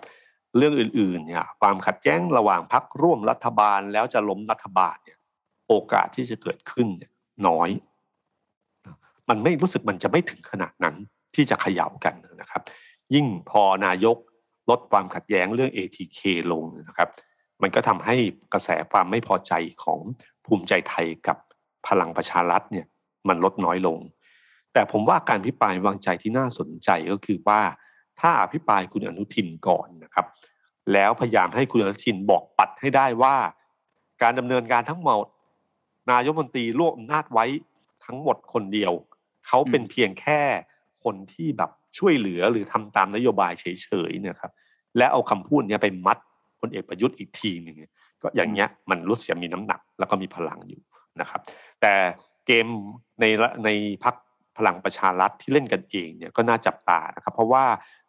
เรื่องอื่นๆเนี่ยความขัดแย้งระหว่างพรรคร่วมรัฐบาลแล้วจะล้มรัฐบาลเนี่ยโอกาสที่จะเกิดขึ้นเนี่ยน้อยมันไม่รู้สึกมันจะไม่ถึงขนาดนั้นที่จะเขย่ากันนะครับยิ่งพอนายกลดความขัดแย้งเรื่อง เอ ที เค ลงนะครับมันก็ทำให้กระแสความไม่พอใจของภูมิใจไทยกับพลังประชารัฐเนี่ยมันลดน้อยลงแต่ผมว่าการอภิปรายวางใจที่น่าสนใจก็คือว่าถ้าอภิปรายคุณอนุทินก่อนนะครับแล้วพยายามให้คุณอนุทินบอกปัดให้ได้ว่าการดำเนินการทั้งหมดนายกรัฐมนตรีร่วมอำนาจไว้ทั้งหมดคนเดียวเขาเป็นเพียงแค่คนที่แบบช่วยเหลือหรือทำตามนโยบายเฉยๆเนี่ยครับและเอาคำพูดนี้ไปมัดพลเอกประยุทธ์อีกทีนึงก็อย่างเงี้ยมันรู้สึกมีน้ำหนักแล้วก็มีพลังอยู่นะครับแต่เกมในในพรรคพลังประชารัฐที่เล่นกันเองเนี่ยก็น่าจับตานะครับเพราะว่า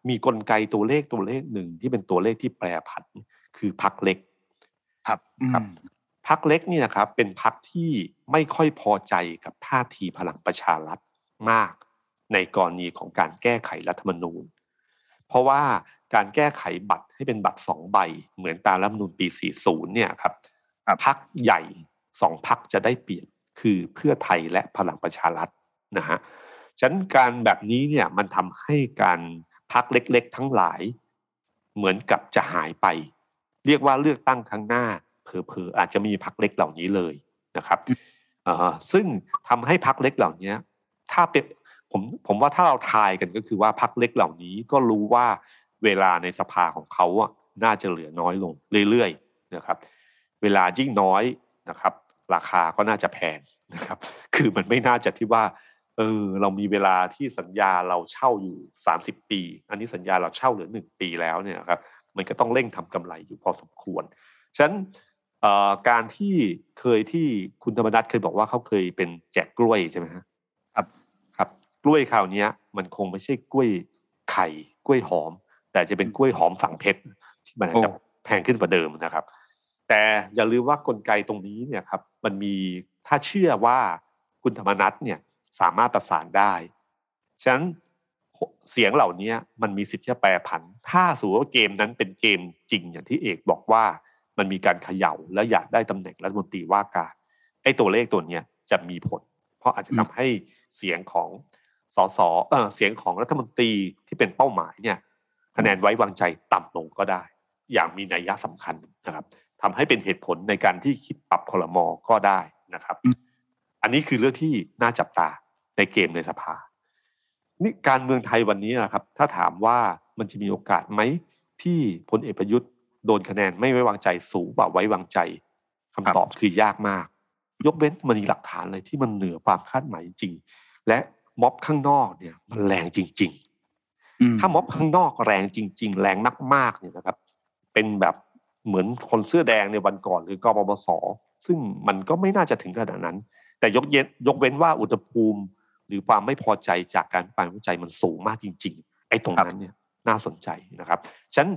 มีกลไกตัวเลขตัวเลขหนึ่งที่เป็นตัวเลขที่แปรผันคือพรรคเล็กครับครับพรรคเล็กนี่นะครับเป็นพรรคที่ไม่ค่อยพอใจกับท่าทีพลังประชารัฐมากในกรณีของการแก้ไขรัฐธรรมนูญเพราะว่าการแก้ไขบัตรให้เป็นบัตรสองใบเหมือนตามรัฐธรรมนูญปีสี่สิบเนี่ยครับพรรคใหญ่สองพรรคจะได้เปรียบคือเพื่อไทยและพลังประชารัฐนะฮะฉะนั้นการแบบนี้เนี่ยมันทำให้การพรรคเล็กๆทั้งหลายเหมือนกับจะหายไปเรียกว่าเลือกตั้งครั้งหน้าเผลอๆอาจจะมีพรรคเล็กเหล่านี้เลยนะครับเอ่อซึ่งทำให้พรรคเล็กเหล่านี้ถ้าเป็นผมผมว่าถ้าเราทายกันก็คือว่าพรรคเล็กเหล่านี้ก็รู้ว่าเวลาในสภาของเขาอ่ะน่าจะเหลือน้อยลงเรื่อยๆนะครับเวลายิ่งน้อยนะครับราคาก็น่าจะแพง นะครับคือมันไม่น่าจะที่ว่าเออเรามีเวลาที่สัญญาเราเช่าอยู่สามสิบปีอันนี้สัญญาเราเช่าเหลือหนึ่งปีแล้วเนี่ยครับมันก็ต้องเร่งทำกำไรอยู่พอสมควรฉะนั้นการที่เคยที่คุณธรรมนัสเคยบอกว่าเขาเคยเป็นแจกกล้วยใช่ไหมครับครับกล้วยคราวนี้มันคงไม่ใช่กล้วยไข่กล้วยหอมแต่จะเป็นกล้วยหอมฝังเพชรที่มันจะแพงขึ้นกว่าเดิมนะครับแต่อย่าลืมว่ากลไกตรงนี้เนี่ยครับมันมีถ้าเชื่อว่าคุณธรรมนัสเนี่ยสามารถประสานได้ฉะนั้นเสียงเหล่านี้มันมีสิทธิ์จะแปรผันถ้าสมมติว่าเกมนั้นเป็นเกมจริงอย่างที่เอกบอกว่ามันมีการเขย่าและอยากได้ตำแหน่งรัฐมนตรีว่าการไอ้ตัวเลขตัวนี้จะมีผลเพราะอาจจะทำให้เสียงของสสเอ่อเสียงของรัฐมนตรีที่เป็นเป้าหมายเนี่ยคะแนนไว้วางใจต่ำลงก็ได้อย่างมีนัยสำคัญนะครับทำให้เป็นเหตุผลในการที่คิดปรับครม.ก็ได้นะครับอันนี้คือเรื่องที่น่าจับตาในเกมในสภานี่การเมืองไทยวันนี้นะครับถ้าถามว่ามันจะมีโอกาสไหมที่พลเอกประยุทธ์โดนคะแนนไม่ไว้วางใจสูงกว่าไว้วางใจคำตอบคือยากมากยกเว้นมันมีหลักฐานอะไรที่มันเหนือความคาดหมายจริงและม็อบข้างนอกเนี่ยมันแรงจริงๆถ้าม็อบข้างนอกแรงจริงๆแรงมากๆเนี่ยนะครับเป็นแบบเหมือนคนเสื้อแดงในวันก่อนหรือกปปส.ซึ่งมันก็ไม่น่าจะถึงขนาดนั้นแต่ยกเย็นยกเว้นว่าอุณหภูมิหรือความไม่พอใจจากการปราศัยมันสูงมากจริงๆไอ้ตรงนั้นเนี่ยน่าสนใจนะครับฉะนั้น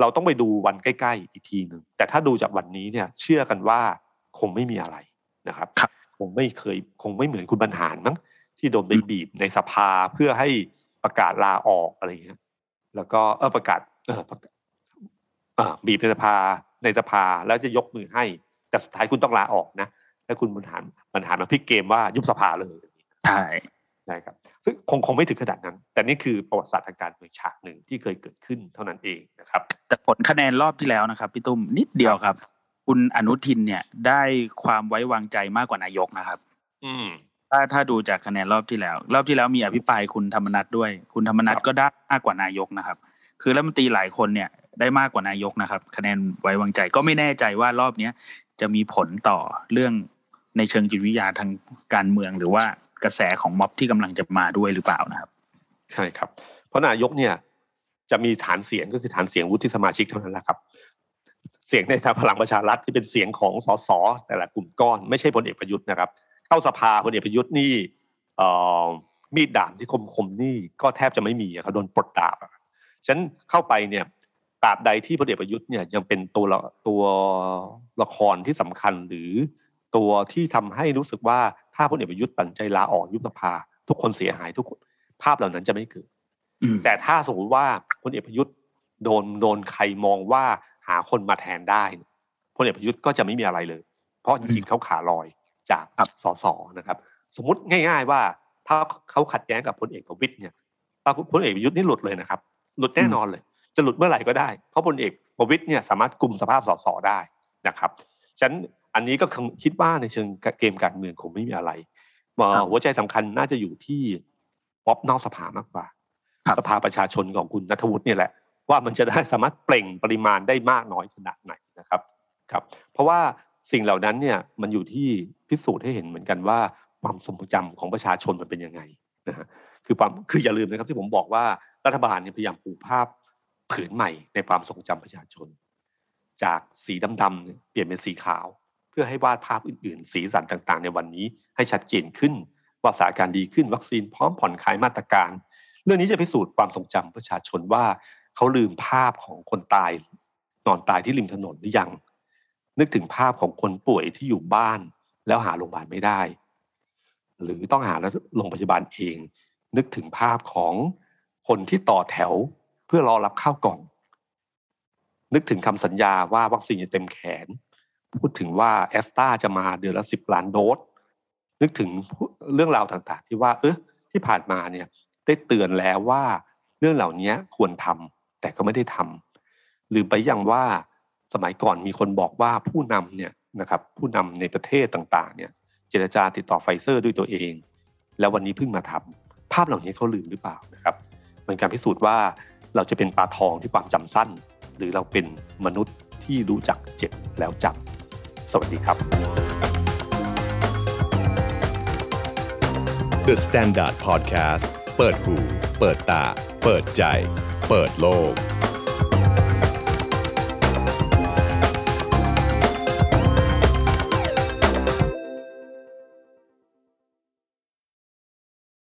เราต้องไปดูวันใกล้ๆอีกทีนึงแต่ถ้าดูจากวันนี้เนี่ยเชื่อกันว่าคงไม่มีอะไรนะครับคงไม่เคยคงไม่เหมือนคุณบรรหารมั้งที่โดนไปบีบในสภาเพื่อให้ประกาศลาออกอะไรเงี้ยแล้วก็เออประกาศเออประกาศเออบีบในสภาในสภาแล้วจะยกมือให้แต่สุดท้ายคุณต้องลาออกนะแล้วคุณบรรหารบรรหารมาพลิกเกมว่ายุบสภาเลยใช่ได้ครับซึ่งคงคงไม่ถึงขนาดนั้นแต่นี่คือประวัติศาสตร์ทางการเมืองฉากหนึ่งที่เคยเกิดขึ้นเท่านั้นเองนะครับแต่ผลคะแนนรอบที่แล้วนะครับพี่ตุ้มนิดเดียวครับคุณอนุทินเนี่ยได้ความไว้วางใจมากกว่านายกนะครับอืมถ้าถ้าดูจากคะแนนรอบที่แล้วรอบที่แล้วมีอภิปรายคุณธรรมนัสด้วยคุณธรรมนัสก็ได้มากกว่านายกนะครับคือรัฐมนตรีหลายคนเนี่ยได้มากกว่านายกนะครับคะแนนไว้วางใจก็ไม่แน่ใจว่ารอบนี้จะมีผลต่อเรื่องในเชิงจิตวิทยาทางการเมืองหรือว่ากระแสของม็อบที่กำลังจะมาด้วยหรือเปล่านะครับใช่ครับเพราะนายกเนี่ยจะมีฐานเสียงก็คือฐานเสียงวุฒิสมาชิกเท่านั้นแหละครับเสียงในทางพลังประชารัฐที่เป็นเสียงของสสแต่ละกลุ่มก้อนไม่ใช่พลเอกประยุทธ์นะครับเข้าสภาพลเอกประยุทธ์นี่มีดดาบที่คมๆนี่ก็แทบจะไม่มีเขาโดนปลดดาบฉะนั้นเข้าไปเนี่ยตราบใดที่พลเอกประยุทธ์เนี่ยยังเป็นตัวตัวละครที่สำคัญหรือตัวที่ทำให้รู้สึกว่าถ้าพลเอกประยุทธ์ตัดใจลาออกยุบสภาทุกคนเสียหายทุกคนภาพเหล่านั้นจะไม่เกิดแต่ถ้าสมมติว่าพลเอกประยุทธ์โดนโดนใครมองว่าหาคนมาแทนได้พลเอกประยุทธ์ก็จะไม่มีอะไรเลยเพราะจริงๆเขาขาลอยจากสสนะครับสมมติง่ายๆว่าถ้าเขาขัดแย้งกับพลเอกประวิตรเนี่ยพลเอกประยุทธ์นี่หลุดเลยนะครับหลุดแน่นอนเลยจะหลุดเมื่อไหร่ก็ได้เพราะพลเอกประวิตรเนี่ยสามารถกุมสภาพสสได้นะครับฉะนั้นอันนี้ก็คิดว่าในเชิงเกมการเมืองคงไม่มีอะไรหัวใจสำคัญน่าจะอยู่ที่ม็อบนอกสภามากกว่าสภาประชาชนของคุณณัฐวุฒิเนี่ยแหละว่ามันจะได้สามารถเปล่งปริมาณได้มากน้อยขนาดไหนนะครับครับเพราะว่าสิ่งเหล่านั้นเนี่ยมันอยู่ที่พิสูจน์ให้เห็นเหมือนกันว่าความทรงจำของประชาชนมันเป็นยังไงนะฮะคือความคืออย่าลืมนะครับที่ผมบอกว่ารัฐบาลเนี่ยพยายามปูภาพผืนใหม่ในความทรงจำประชาชนจากสีดำๆเปลี่ยนเป็นสีขาวเพื่อให้วาดภาพอื่นๆสีสันต่างๆในวันนี้ให้ชัดเจนขึ้นว่าสถานการณ์ดีขึ้นวัคซีนพร้อมผ่อนคลายมาตรการเรื่องนี้จะพิสูจน์ความทรงจำประชาชนว่าเขาลืมภาพของคนตายนอนตายที่ริมถนนหรือยังนึกถึงภาพของคนป่วยที่อยู่บ้านแล้วหาโรงพยาบาลไม่ได้หรือต้องหาโรงพยาบาลเองนึกถึงภาพของคนที่ต่อแถวเพื่อรอรับข้าวกล่องนึกถึงคำสัญญาว่าวัคซีนจะเต็มแขนพูดถึงว่าแอสตราจะมาเดือนละสิบล้านโดสนึกถึงเรื่องราวต่างๆที่ว่าเออที่ผ่านมาเนี่ยได้เตือนแล้วว่าเรื่องเหล่านี้ควรทำแต่ก็ไม่ได้ทำหรือไปอย่างว่าสมัยก่อนมีคนบอกว่าผู้นำเนี่ยนะครับผู้นำในประเทศต่างๆเนี่ยเจรจาติดต่อไฟเซอร์ด้วยตัวเองแล้ววันนี้เพิ่งมาทำภาพเหล่านี้เขาลืมหรือเปล่านะครับเป็นการพิสูจน์ว่าเราจะเป็นปลาทองที่ความจำสั้นหรือเราเป็นมนุษย์ที่รู้จักเจ็บแล้วจำสวัสดีครับ The Standard Podcast เปิดหูเปิดตาเปิดใจเปิดโลก